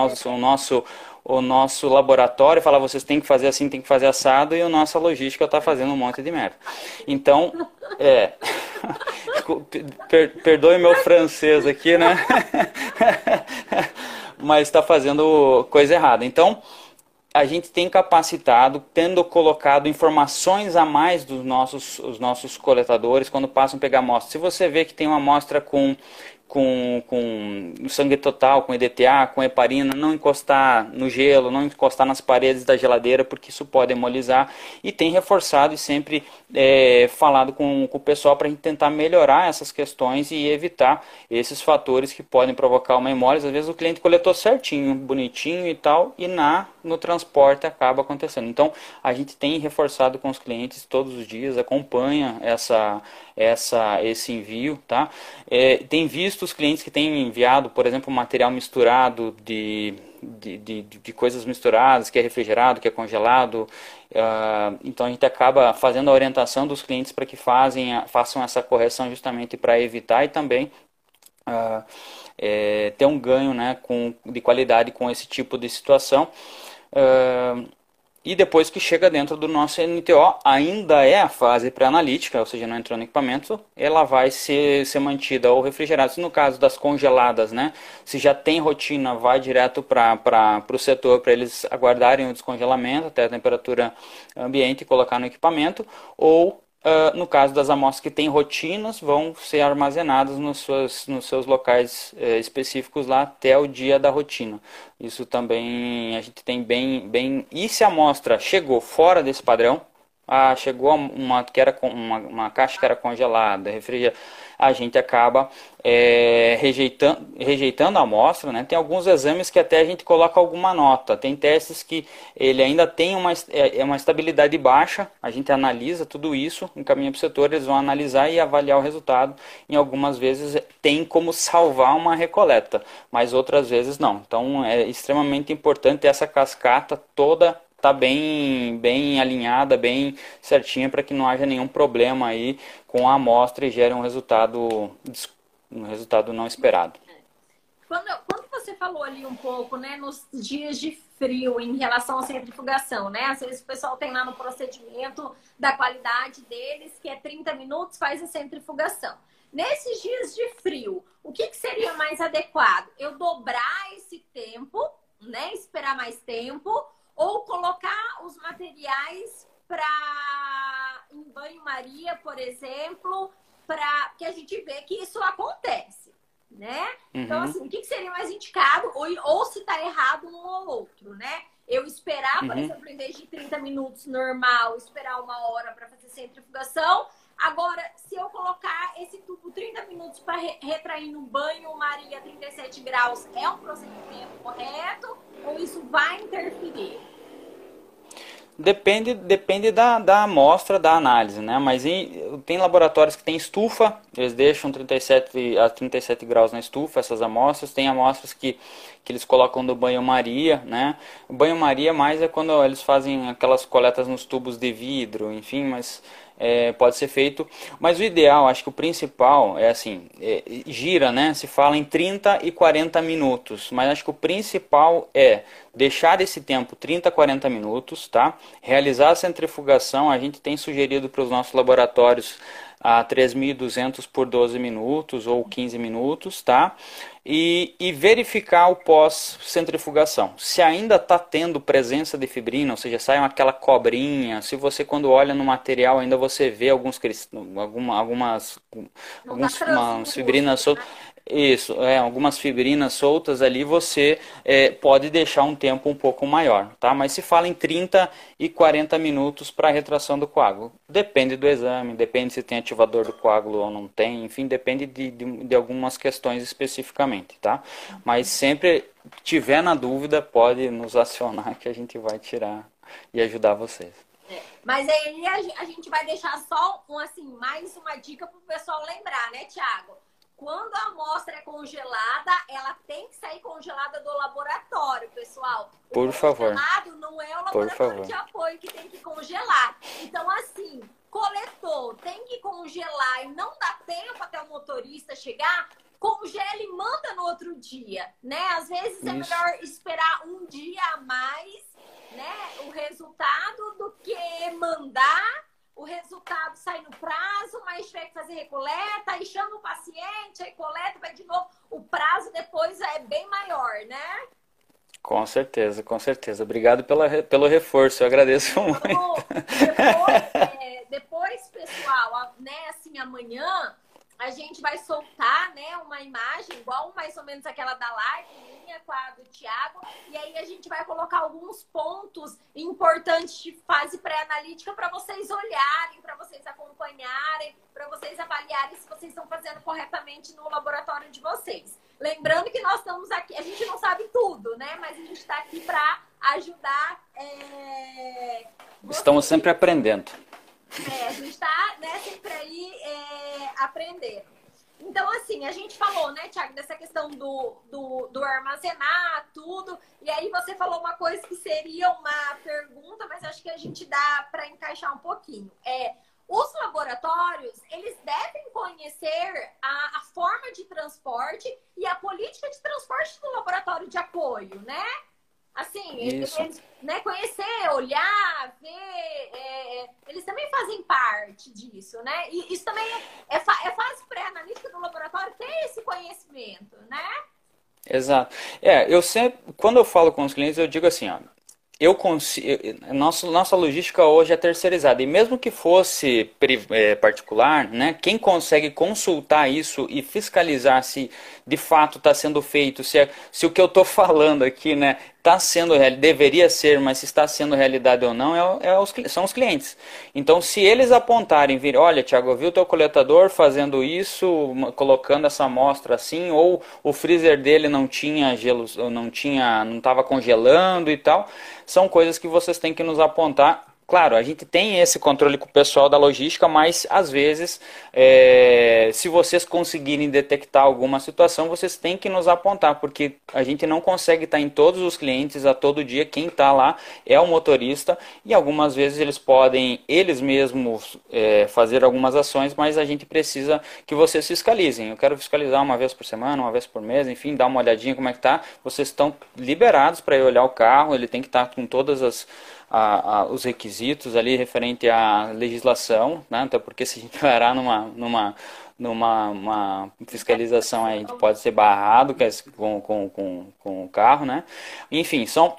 o nosso laboratório, falar vocês têm que fazer assim, tem que fazer assado, e a nossa logística está fazendo um monte de merda. Então, perdoe meu francês aqui, né? Mas está fazendo coisa errada. Então, a gente tem capacitado, tendo colocado informações a mais dos nossos coletadores quando passam a pegar amostra. Se você vê que tem uma amostra com sangue total, com EDTA, com heparina, não encostar no gelo, não encostar nas paredes da geladeira, porque isso pode hemolizar. E tem reforçado e sempre falado com o pessoal para a gente tentar melhorar essas questões e evitar esses fatores que podem provocar uma hemólise. Às vezes o cliente coletou certinho, bonitinho e tal, e no transporte acaba acontecendo. Então a gente tem reforçado com os clientes todos os dias, acompanha esse envio, tá? Tem visto os clientes que têm enviado, por exemplo, material misturado de coisas misturadas, que é refrigerado, que é congelado. Então a gente acaba fazendo a orientação dos clientes para que façam essa correção, justamente para evitar e também ter um ganho, né, de qualidade com esse tipo de situação. E depois que chega dentro do nosso NTO, ainda é a fase pré-analítica, ou seja, não entrou no equipamento, ela vai ser mantida ou refrigerada. Se no caso das congeladas, né, se já tem rotina, vai direto para o setor para eles aguardarem o descongelamento até a temperatura ambiente e colocar no equipamento. Ou, no caso das amostras que têm rotinas, vão ser armazenadas nos seus locais específicos lá até o dia da rotina. Isso também a gente tem bem... E se a amostra chegou fora desse padrão, chegou uma caixa que era congelada, refrigerada, a gente acaba rejeitando a amostra, né? Tem alguns exames que até a gente coloca alguma nota, tem testes que ele ainda tem uma estabilidade baixa, a gente analisa tudo isso, encaminha para o setor, eles vão analisar e avaliar o resultado. Em algumas vezes tem como salvar uma recoleta, mas outras vezes não. Então é extremamente importante essa cascata toda tá bem alinhada, bem certinha, para que não haja nenhum problema aí com a amostra e gere um resultado não esperado. Quando você falou ali um pouco, né, nos dias de frio em relação à centrifugação, né? Às vezes o pessoal tem lá no procedimento da qualidade deles, que é 30 minutos, faz a centrifugação. Nesses dias de frio, o que seria mais adequado? Eu dobrar esse tempo, né? Esperar mais tempo, ou colocar os materiais em banho-maria, por exemplo, porque a gente vê que isso acontece, né? Uhum. Então, assim, o que seria mais indicado? Ou se está errado um ou outro, né? Eu esperar, por exemplo, em vez de 30 minutos normal, esperar 1 hora para fazer centrifugação, Agora, se eu colocar esse tubo 30 minutos para retrair no banho, Maria, 37 graus, é um procedimento correto ou isso vai interferir? Depende da amostra, da análise, né? Mas tem laboratórios que tem estufa, eles deixam 37 a 37 graus na estufa, essas amostras. Tem amostras que eles colocam do banho-maria, né? O banho-maria mais é quando eles fazem aquelas coletas nos tubos de vidro, enfim, mas pode ser feito. Mas o ideal, acho que o principal é assim, gira, né? Se fala em 30 e 40 minutos, mas acho que o principal é deixar esse tempo 30 a 40 minutos, tá? Realizar a centrifugação, a gente tem sugerido para os nossos laboratórios a 3.200 por 12 minutos ou 15 minutos, tá? E verificar o pós-centrifugação. Se ainda está tendo presença de fibrina, ou seja, sai aquela cobrinha, se você quando olha no material ainda você vê algumas fibrinas soltas. Isso, algumas fibrinas soltas ali, você pode deixar um tempo um pouco maior, tá? Mas se fala em 30 e 40 minutos para retração do coágulo. Depende do exame, depende se tem ativador do coágulo ou não tem, enfim, depende de algumas questões especificamente, tá? Mas sempre tiver na dúvida, pode nos acionar que a gente vai tirar e ajudar vocês. Mas aí a gente vai deixar só mais uma dica para o pessoal lembrar, né, Thiago? Quando a amostra é congelada, ela tem que sair congelada do laboratório, pessoal. Por favor. O congelado não é o laboratório de apoio que tem que congelar. Então, assim, coletor, tem que congelar e não dá tempo até o motorista chegar, congela e manda no outro dia, né? Às vezes é melhor esperar um dia a mais, né? O resultado do que mandar. O resultado sai no prazo, mas tiver que fazer recoleta, aí chama o paciente, aí coleta, vai de novo. O prazo depois é bem maior, né? Com certeza, com certeza. Obrigado pelo reforço, eu agradeço muito. Depois, pessoal, né, assim, amanhã a gente vai soltar, né, uma imagem, igual mais ou menos aquela da live, minha com a do Thiago, e aí a gente vai colocar alguns pontos importantes de fase pré-analítica para vocês olharem, para vocês acompanharem, para vocês avaliarem se vocês estão fazendo corretamente no laboratório de vocês. Lembrando que nós estamos aqui, a gente não sabe tudo, né, mas a gente está aqui para ajudar vocês. Estamos sempre aprendendo. A gente está, né, sempre aí aprendendo. Então, assim, a gente falou, né, Thiago, dessa questão do armazenar, tudo. E aí você falou uma coisa que seria uma pergunta, mas acho que a gente dá para encaixar um pouquinho. Os laboratórios, eles devem conhecer a forma de transporte e a política de transporte do laboratório de apoio, né? Assim, eles, né, conhecer, olhar, ver, eles também fazem parte disso, né? E isso também é fase pré-analítica do laboratório ter esse conhecimento, né? Exato. Eu sempre, quando eu falo com os clientes, eu digo assim, ó, nossa logística hoje é terceirizada, e mesmo que fosse particular, né, quem consegue consultar isso e fiscalizar se de fato está sendo feito, se o que eu estou falando aqui, né, está sendo real, deveria ser, mas se está sendo realidade ou não, são os clientes. Então, se eles apontarem, olha, Thiago, eu vi o teu coletador fazendo isso, colocando essa amostra assim, ou o freezer dele não tinha gelo, não estava congelando e tal, são coisas que vocês têm que nos apontar. Claro, a gente tem esse controle com o pessoal da logística, mas às vezes, se vocês conseguirem detectar alguma situação, vocês têm que nos apontar, porque a gente não consegue estar em todos os clientes a todo dia. Quem está lá é o motorista, e algumas vezes eles podem, eles mesmos, fazer algumas ações, mas a gente precisa que vocês fiscalizem. Eu quero fiscalizar uma vez por semana, uma vez por mês, enfim, dar uma olhadinha como é que está. Vocês estão liberados para ir olhar o carro, ele tem que estar com todas os requisitos ali referente à legislação, né? Até porque se a gente parar numa fiscalização, aí a gente pode ser barrado com o carro, né? Enfim, são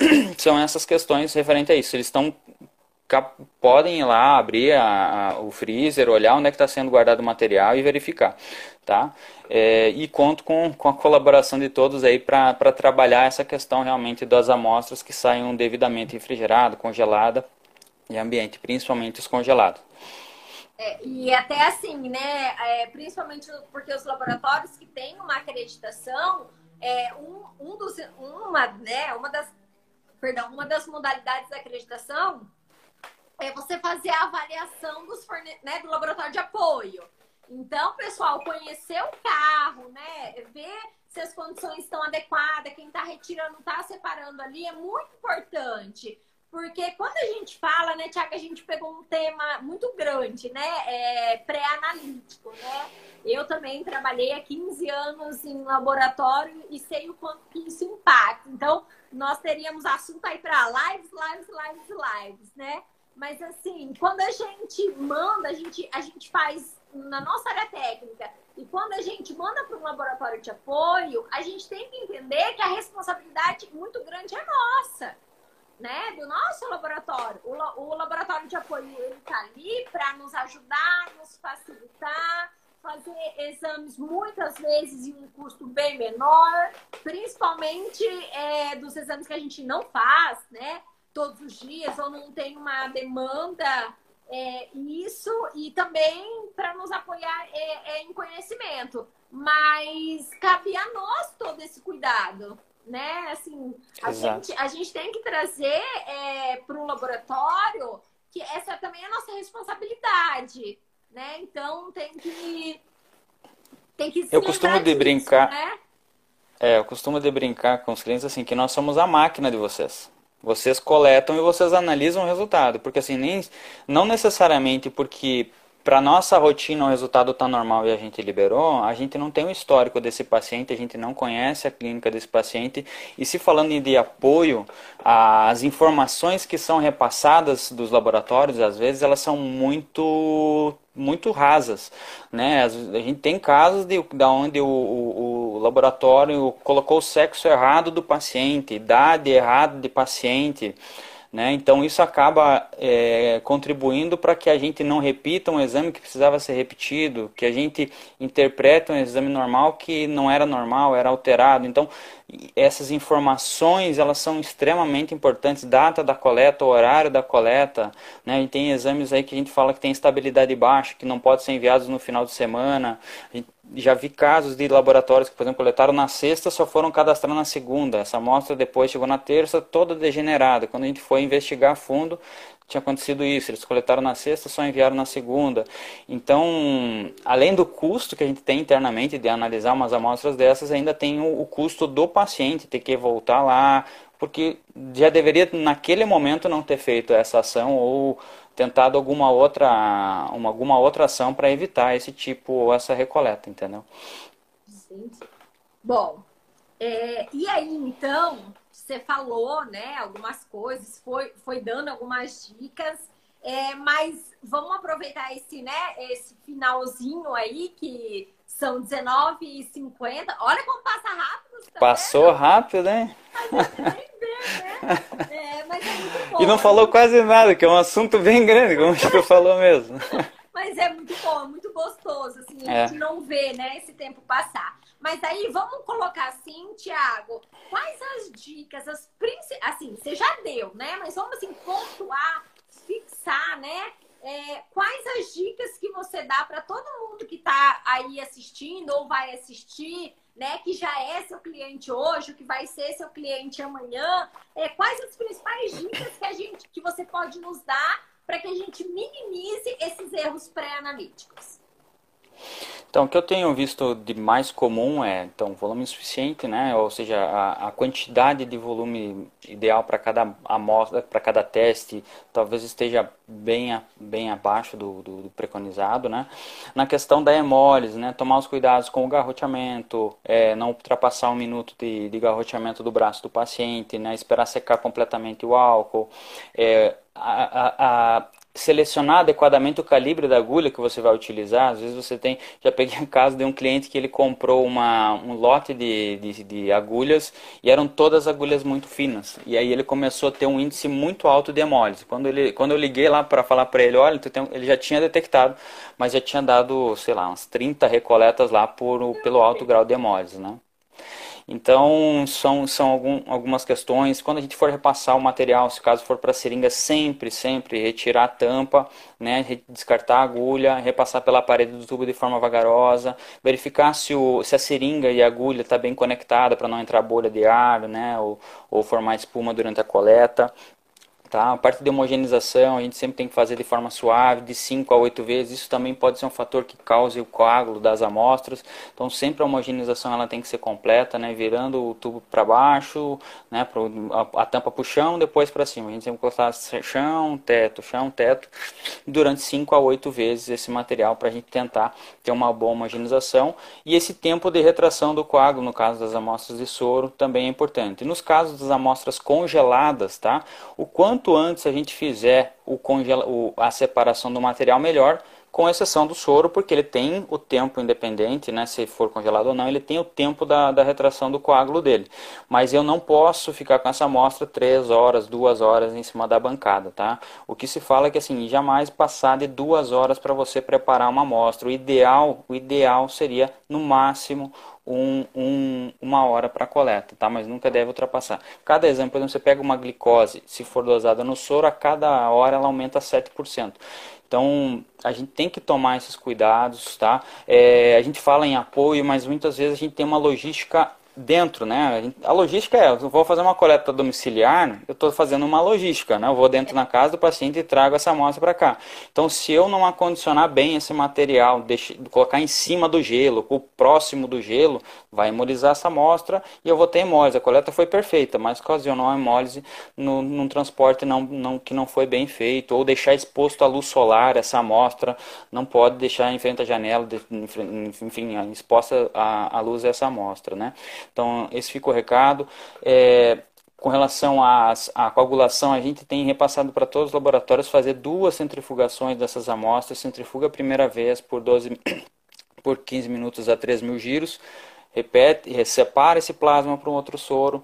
essas questões referente a isso. Eles podem ir lá, abrir o freezer, olhar onde é que está sendo guardado o material e verificar, tá? E conto com a colaboração de todos aí para trabalhar essa questão realmente das amostras que saiam devidamente refrigerada, congelada e ambiente, principalmente os congelados. E até assim, né? Principalmente porque os laboratórios que têm uma acreditação, uma das modalidades da acreditação é você fazer a avaliação do laboratório de apoio. Então, pessoal, conhecer o carro, né? Ver se as condições estão adequadas, quem está retirando, está separando ali, é muito importante. Porque quando a gente fala, né, Thiago, a gente pegou um tema muito grande, né? Pré-analítico, né? Eu também trabalhei há 15 anos em laboratório e sei o quanto que isso impacta. Então, nós teríamos assunto aí para lives, né? Mas, assim, quando a gente manda, a gente faz na nossa área técnica. E quando a gente manda para um laboratório de apoio, a gente tem que entender que a responsabilidade muito grande é nossa, né? Do nosso laboratório. O laboratório de apoio, ele está ali para nos ajudar, nos facilitar, fazer exames muitas vezes em um custo bem menor, principalmente dos exames que a gente não faz, né? Todos os dias, ou não tem uma demanda, isso, e também para nos apoiar em conhecimento. Mas cabe a nós todo esse cuidado, né? Assim, a gente tem que trazer para o laboratório que essa também é a nossa responsabilidade, né? Então, tem que se lembrar disso, né? Eu costumo de brincar com os clientes assim, que nós somos a máquina de vocês. Vocês coletam e vocês analisam o resultado. Porque assim, não necessariamente porque para nossa rotina o resultado está normal e a gente liberou, a gente não tem o histórico desse paciente, a gente não conhece a clínica desse paciente. E se falando de apoio, as informações que são repassadas dos laboratórios, às vezes elas são muito rasas, né? A gente tem casos onde o laboratório colocou o sexo errado do paciente, idade errada de paciente, né? Então isso acaba contribuindo para que a gente não repita um exame que precisava ser repetido, que a gente interpreta um exame normal que não era normal, era alterado. Então essas informações, elas são extremamente importantes, data da coleta, horário da coleta, né? A gente tem exames aí que a gente fala que tem estabilidade baixa, que não pode ser enviados no final de semana. A gente já vi casos de laboratórios que, por exemplo, coletaram na sexta, só foram cadastrar na segunda. Essa amostra depois chegou na terça, toda degenerada. Quando a gente foi investigar a fundo, tinha acontecido isso. Eles coletaram na sexta, só enviaram na segunda. Então, além do custo que a gente tem internamente de analisar umas amostras dessas, ainda tem o custo do paciente ter que voltar lá, porque já deveria, naquele momento, não ter feito essa ação ou tentado alguma outra ação para evitar esse tipo ou essa recoleta, entendeu? Sim. Bom, e aí, então, você falou, né, algumas coisas, foi dando algumas dicas, mas vamos aproveitar esse finalzinho aí, que são 19h50. Olha como passa rápido. Tá Passou vendo? Rápido, hein? Mas é muito bom. E não falou quase nada, que é um assunto bem grande, como você falou mesmo. Mas é muito bom, muito gostoso, assim, a gente não vê, né, esse tempo passar. Mas aí, vamos colocar assim, Thiago, quais as dicas, as principais, assim, você já deu, né, mas vamos, assim, pontuar, fixar, né, quais as dicas que você dá para todo mundo que está aí assistindo ou vai assistir, né, que já é seu cliente hoje, que vai ser seu cliente amanhã, quais as principais dicas que você pode nos dar para que a gente minimize esses erros pré-analíticos? Então, o que eu tenho visto de mais comum então, volume insuficiente, né? Ou seja, a quantidade de volume ideal para cada amostra, para cada teste, talvez esteja bem abaixo do preconizado, né? Na questão da hemólise, né? Tomar os cuidados com o garroteamento, não ultrapassar 1 minuto de garroteamento do braço do paciente, né? Esperar secar completamente o álcool, selecionar adequadamente o calibre da agulha que você vai utilizar. Às vezes você tem, já peguei o caso de um cliente que ele comprou um lote de agulhas e eram todas agulhas muito finas, e aí ele começou a ter um índice muito alto de hemólise. Quando eu liguei lá para falar para ele, olha, ele já tinha detectado, mas já tinha dado, sei lá, umas 30 recoletas lá pelo alto grau de hemólise, né? Então, são algumas questões. Quando a gente for repassar o material, se o caso for para seringa, sempre retirar a tampa, né, descartar a agulha, repassar pela parede do tubo de forma vagarosa, verificar se a seringa e a agulha está bem conectada para não entrar bolha de ar, né, ou formar espuma durante a coleta. Tá? A parte de homogeneização a gente sempre tem que fazer de forma suave, de 5 a 8 vezes. Isso também pode ser um fator que cause o coágulo das amostras. Então sempre a homogeneização ela tem que ser completa, né? Virando o tubo para baixo, né? a tampa para o chão, depois para cima. A gente sempre coloca chão, teto, durante 5 a 8 vezes esse material para a gente tentar ter uma boa homogeneização. E esse tempo de retração do coágulo, no caso das amostras de soro, também é importante. Nos casos das amostras congeladas, tá? O quanto antes a gente fizer a separação do material, melhor, com exceção do soro, porque ele tem o tempo independente, né, se for congelado ou não, ele tem o tempo da retração do coágulo dele. Mas eu não posso ficar com essa amostra 3 horas, 2 horas em cima da bancada, tá? O que se fala é que, assim, jamais passar de 2 horas para você preparar uma amostra. O ideal seria, no máximo, uma hora para coleta, tá? Mas nunca deve ultrapassar. Cada exemplo, por exemplo, você pega uma glicose, se for dosada no soro, a cada hora ela aumenta 7%. Então, a gente tem que tomar esses cuidados, tá? A gente fala em apoio, mas muitas vezes a gente tem uma logística dentro, né? A logística é, eu vou fazer uma coleta domiciliar, eu estou fazendo uma logística, né? Eu vou dentro na casa do paciente e trago essa amostra para cá. Então, se eu não acondicionar bem esse material, colocar em cima do gelo, ou próximo do gelo, vai hemolizar essa amostra e eu vou ter hemólise. A coleta foi perfeita, mas ocasionou hemólise num transporte que não foi bem feito, ou deixar exposto à luz solar essa amostra, não pode deixar em frente à janela, enfim, exposta à luz essa amostra, né? Então, esse fica o recado. Com relação à coagulação, a gente tem repassado para todos os laboratórios fazer 2 centrifugações dessas amostras. Centrifuga a primeira vez por 15 minutos a 3.000 giros. Repete, separa esse plasma para um outro soro,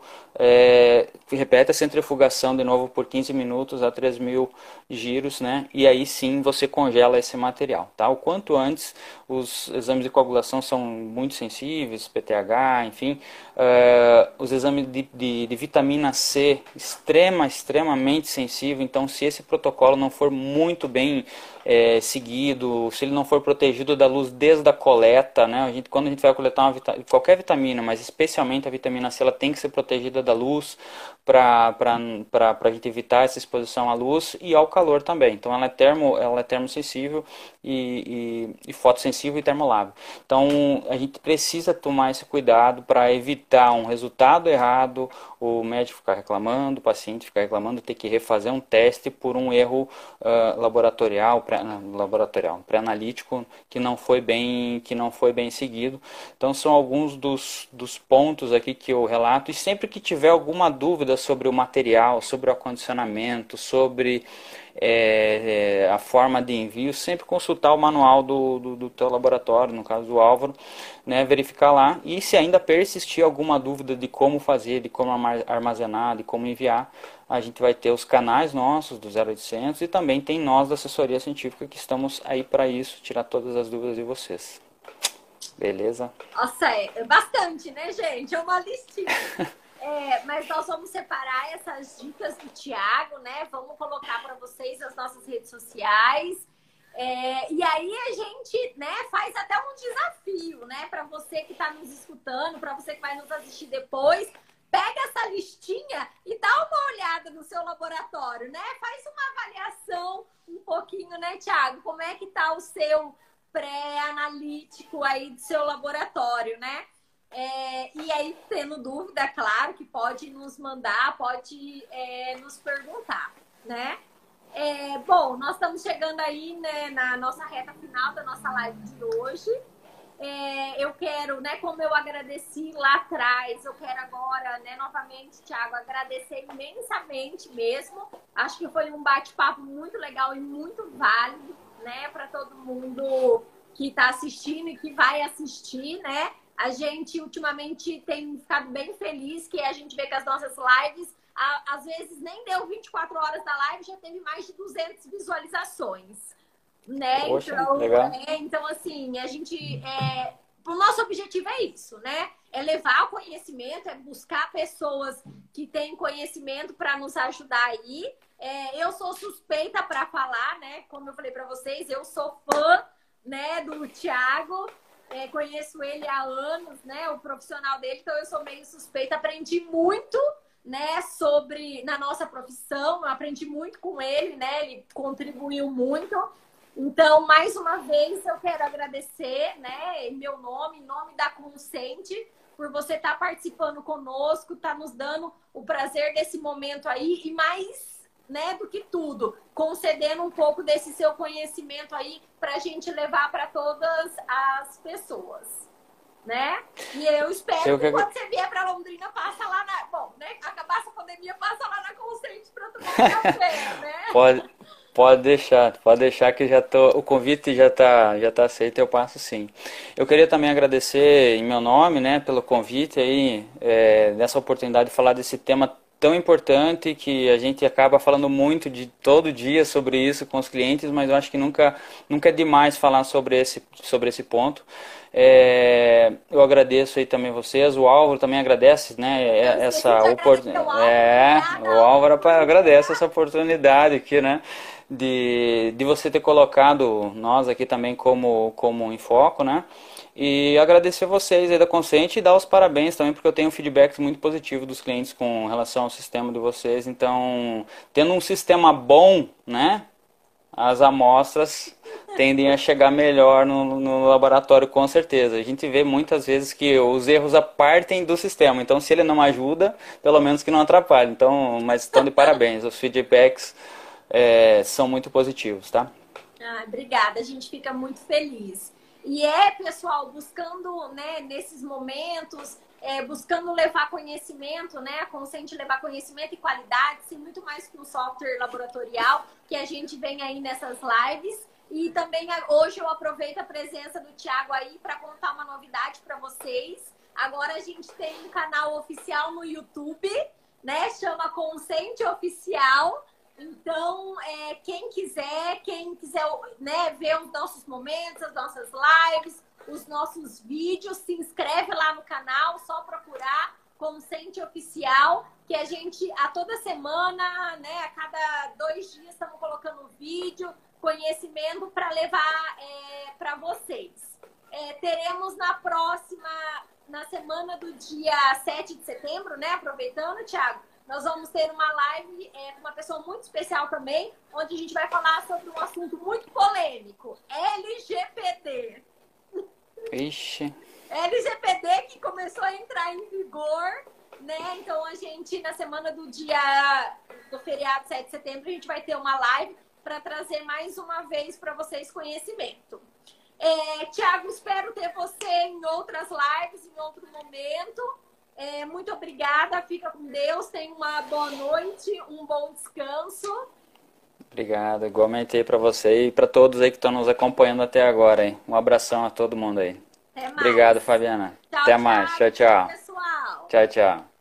repete a centrifugação de novo por 15 minutos a 3.000 giros, né? E aí sim você congela esse material, tá? O quanto antes. Os exames de coagulação são muito sensíveis, PTH, enfim. Os exames de vitamina C, extremamente sensível. Então, se esse protocolo não for muito bem seguido, se ele não for protegido da luz desde a coleta, né? Quando a gente vai coletar qualquer vitamina, mas especialmente a vitamina C, ela tem que ser protegida da luz para a gente evitar essa exposição à luz e ao calor também. Então, ela é termossensível e fotossensível e termolável. Então, a gente precisa tomar esse cuidado para evitar um resultado errado, o médico ficar reclamando, o paciente ficar reclamando, ter que refazer um teste por um erro pré-analítico que não foi bem seguido. Então, são alguns dos pontos aqui que eu relato. E sempre que tiver alguma dúvida sobre o material, sobre o acondicionamento, sobre a forma de envio, sempre consultar o manual do teu laboratório, no caso do Álvaro, né, verificar lá. E se ainda persistir alguma dúvida de como fazer, de como armazenar, de como enviar, a gente vai ter os canais nossos do 0800 e também tem nós da assessoria científica que estamos aí para isso, tirar todas as dúvidas de vocês. Beleza? Nossa, é bastante, né, gente? É uma listinha. Mas nós vamos separar essas dicas do Thiago, né? Vamos colocar para vocês as nossas redes sociais. E aí a gente, né, faz até um desafio, né? Para você que está nos escutando, para você que vai nos assistir depois, pega essa listinha e dá uma olhada no seu laboratório, né? Faz uma avaliação um pouquinho, né, Thiago? Como é que tá o seu pré-analítico aí do seu laboratório, né? E aí, tendo dúvida, claro que pode nos mandar, pode nos perguntar, né? Bom, nós estamos chegando aí, né, na nossa reta final da nossa live de hoje. Eu quero, né, como eu agradeci lá atrás, eu quero agora, né, novamente, Thiago, agradecer imensamente mesmo. Acho que foi um bate-papo muito legal e muito válido, né, para todo mundo que está assistindo e que vai assistir, né? A gente ultimamente tem ficado bem feliz que a gente vê que as nossas lives, às vezes nem deu 24 horas da live, já teve mais de 200 visualizações, né? Poxa, então, assim, a gente o nosso objetivo é isso, né? É levar o conhecimento, é buscar pessoas que têm conhecimento para nos ajudar aí. É, eu sou suspeita para falar, né? Como eu falei para vocês, eu sou fã, né, do Thiago. É, conheço ele há anos, né? O profissional dele, então eu sou meio suspeita. Aprendi muito, né? Sobre na nossa profissão, eu aprendi muito com ele, né? Ele contribuiu muito. Então, mais uma vez, eu quero agradecer, né, em meu nome, em nome da Consente, por você estar participando conosco, estar nos dando o prazer desse momento aí e mais, né, do que tudo, concedendo um pouco desse seu conhecimento aí para a gente levar para todas as pessoas, né? E eu espero que quando você vier para Londrina, passa lá na... Bom, né, acabar essa pandemia, passa lá na Consente para tomar café, né? Pode deixar que já tô, o convite já tá aceito, eu passo sim. Eu queria também agradecer em meu nome, né, pelo convite aí, dessa oportunidade de falar desse tema tão importante que a gente acaba falando muito de todo dia sobre isso com os clientes, mas eu acho que nunca é demais falar sobre esse ponto. Eu agradeço aí também vocês, o Álvaro também agradece, né, essa oportunidade. O Álvaro agradece essa oportunidade aqui, né, de você ter colocado nós aqui também como em foco, né, e agradecer vocês aí da Consente e dar os parabéns também, porque eu tenho feedbacks muito positivos dos clientes com relação ao sistema de vocês, então, tendo um sistema bom, né, as amostras tendem a chegar melhor no laboratório, com certeza. A gente vê muitas vezes que os erros apartem do sistema. Então, se ele não ajuda, pelo menos que não atrapalhe. Então, mas estão de parabéns. Os feedbacks são muito positivos, tá? Ah, obrigada. A gente fica muito feliz. E pessoal, buscando, né, nesses momentos... buscando levar conhecimento, né? A Consente levar conhecimento e qualidade, sim, muito mais que um software laboratorial que a gente vem aí nessas lives. E também hoje eu aproveito a presença do Thiago aí para contar uma novidade para vocês. Agora a gente tem um canal oficial no YouTube, né? Chama Consente Oficial. Então, quem quiser, né, ver os nossos momentos, as nossas lives, os nossos vídeos, se inscreve lá no canal, só procurar Consente Oficial, que a gente, a toda semana, né, a cada 2 dias estamos colocando vídeo, conhecimento para levar para vocês. Teremos na semana do dia 7 de setembro, né, aproveitando, Thiago, nós vamos ter uma live com uma pessoa muito especial também, onde a gente vai falar sobre um assunto muito polêmico, LGPD. Ixi. LGPD que começou a entrar em vigor, né? Então a gente, na semana do feriado 7 de setembro, a gente vai ter uma live para trazer mais uma vez para vocês conhecimento. Thiago, espero ter você em outras lives, em outro momento. Muito obrigada, fica com Deus, tenha uma boa noite, um bom descanso. Obrigado, igualmente aí para você e para todos aí que estão nos acompanhando até agora, hein? Um abração a todo mundo aí. Até mais. Obrigado, Fabiana. Tchau, até mais. Tchau, tchau. Tchau, pessoal. Tchau, tchau.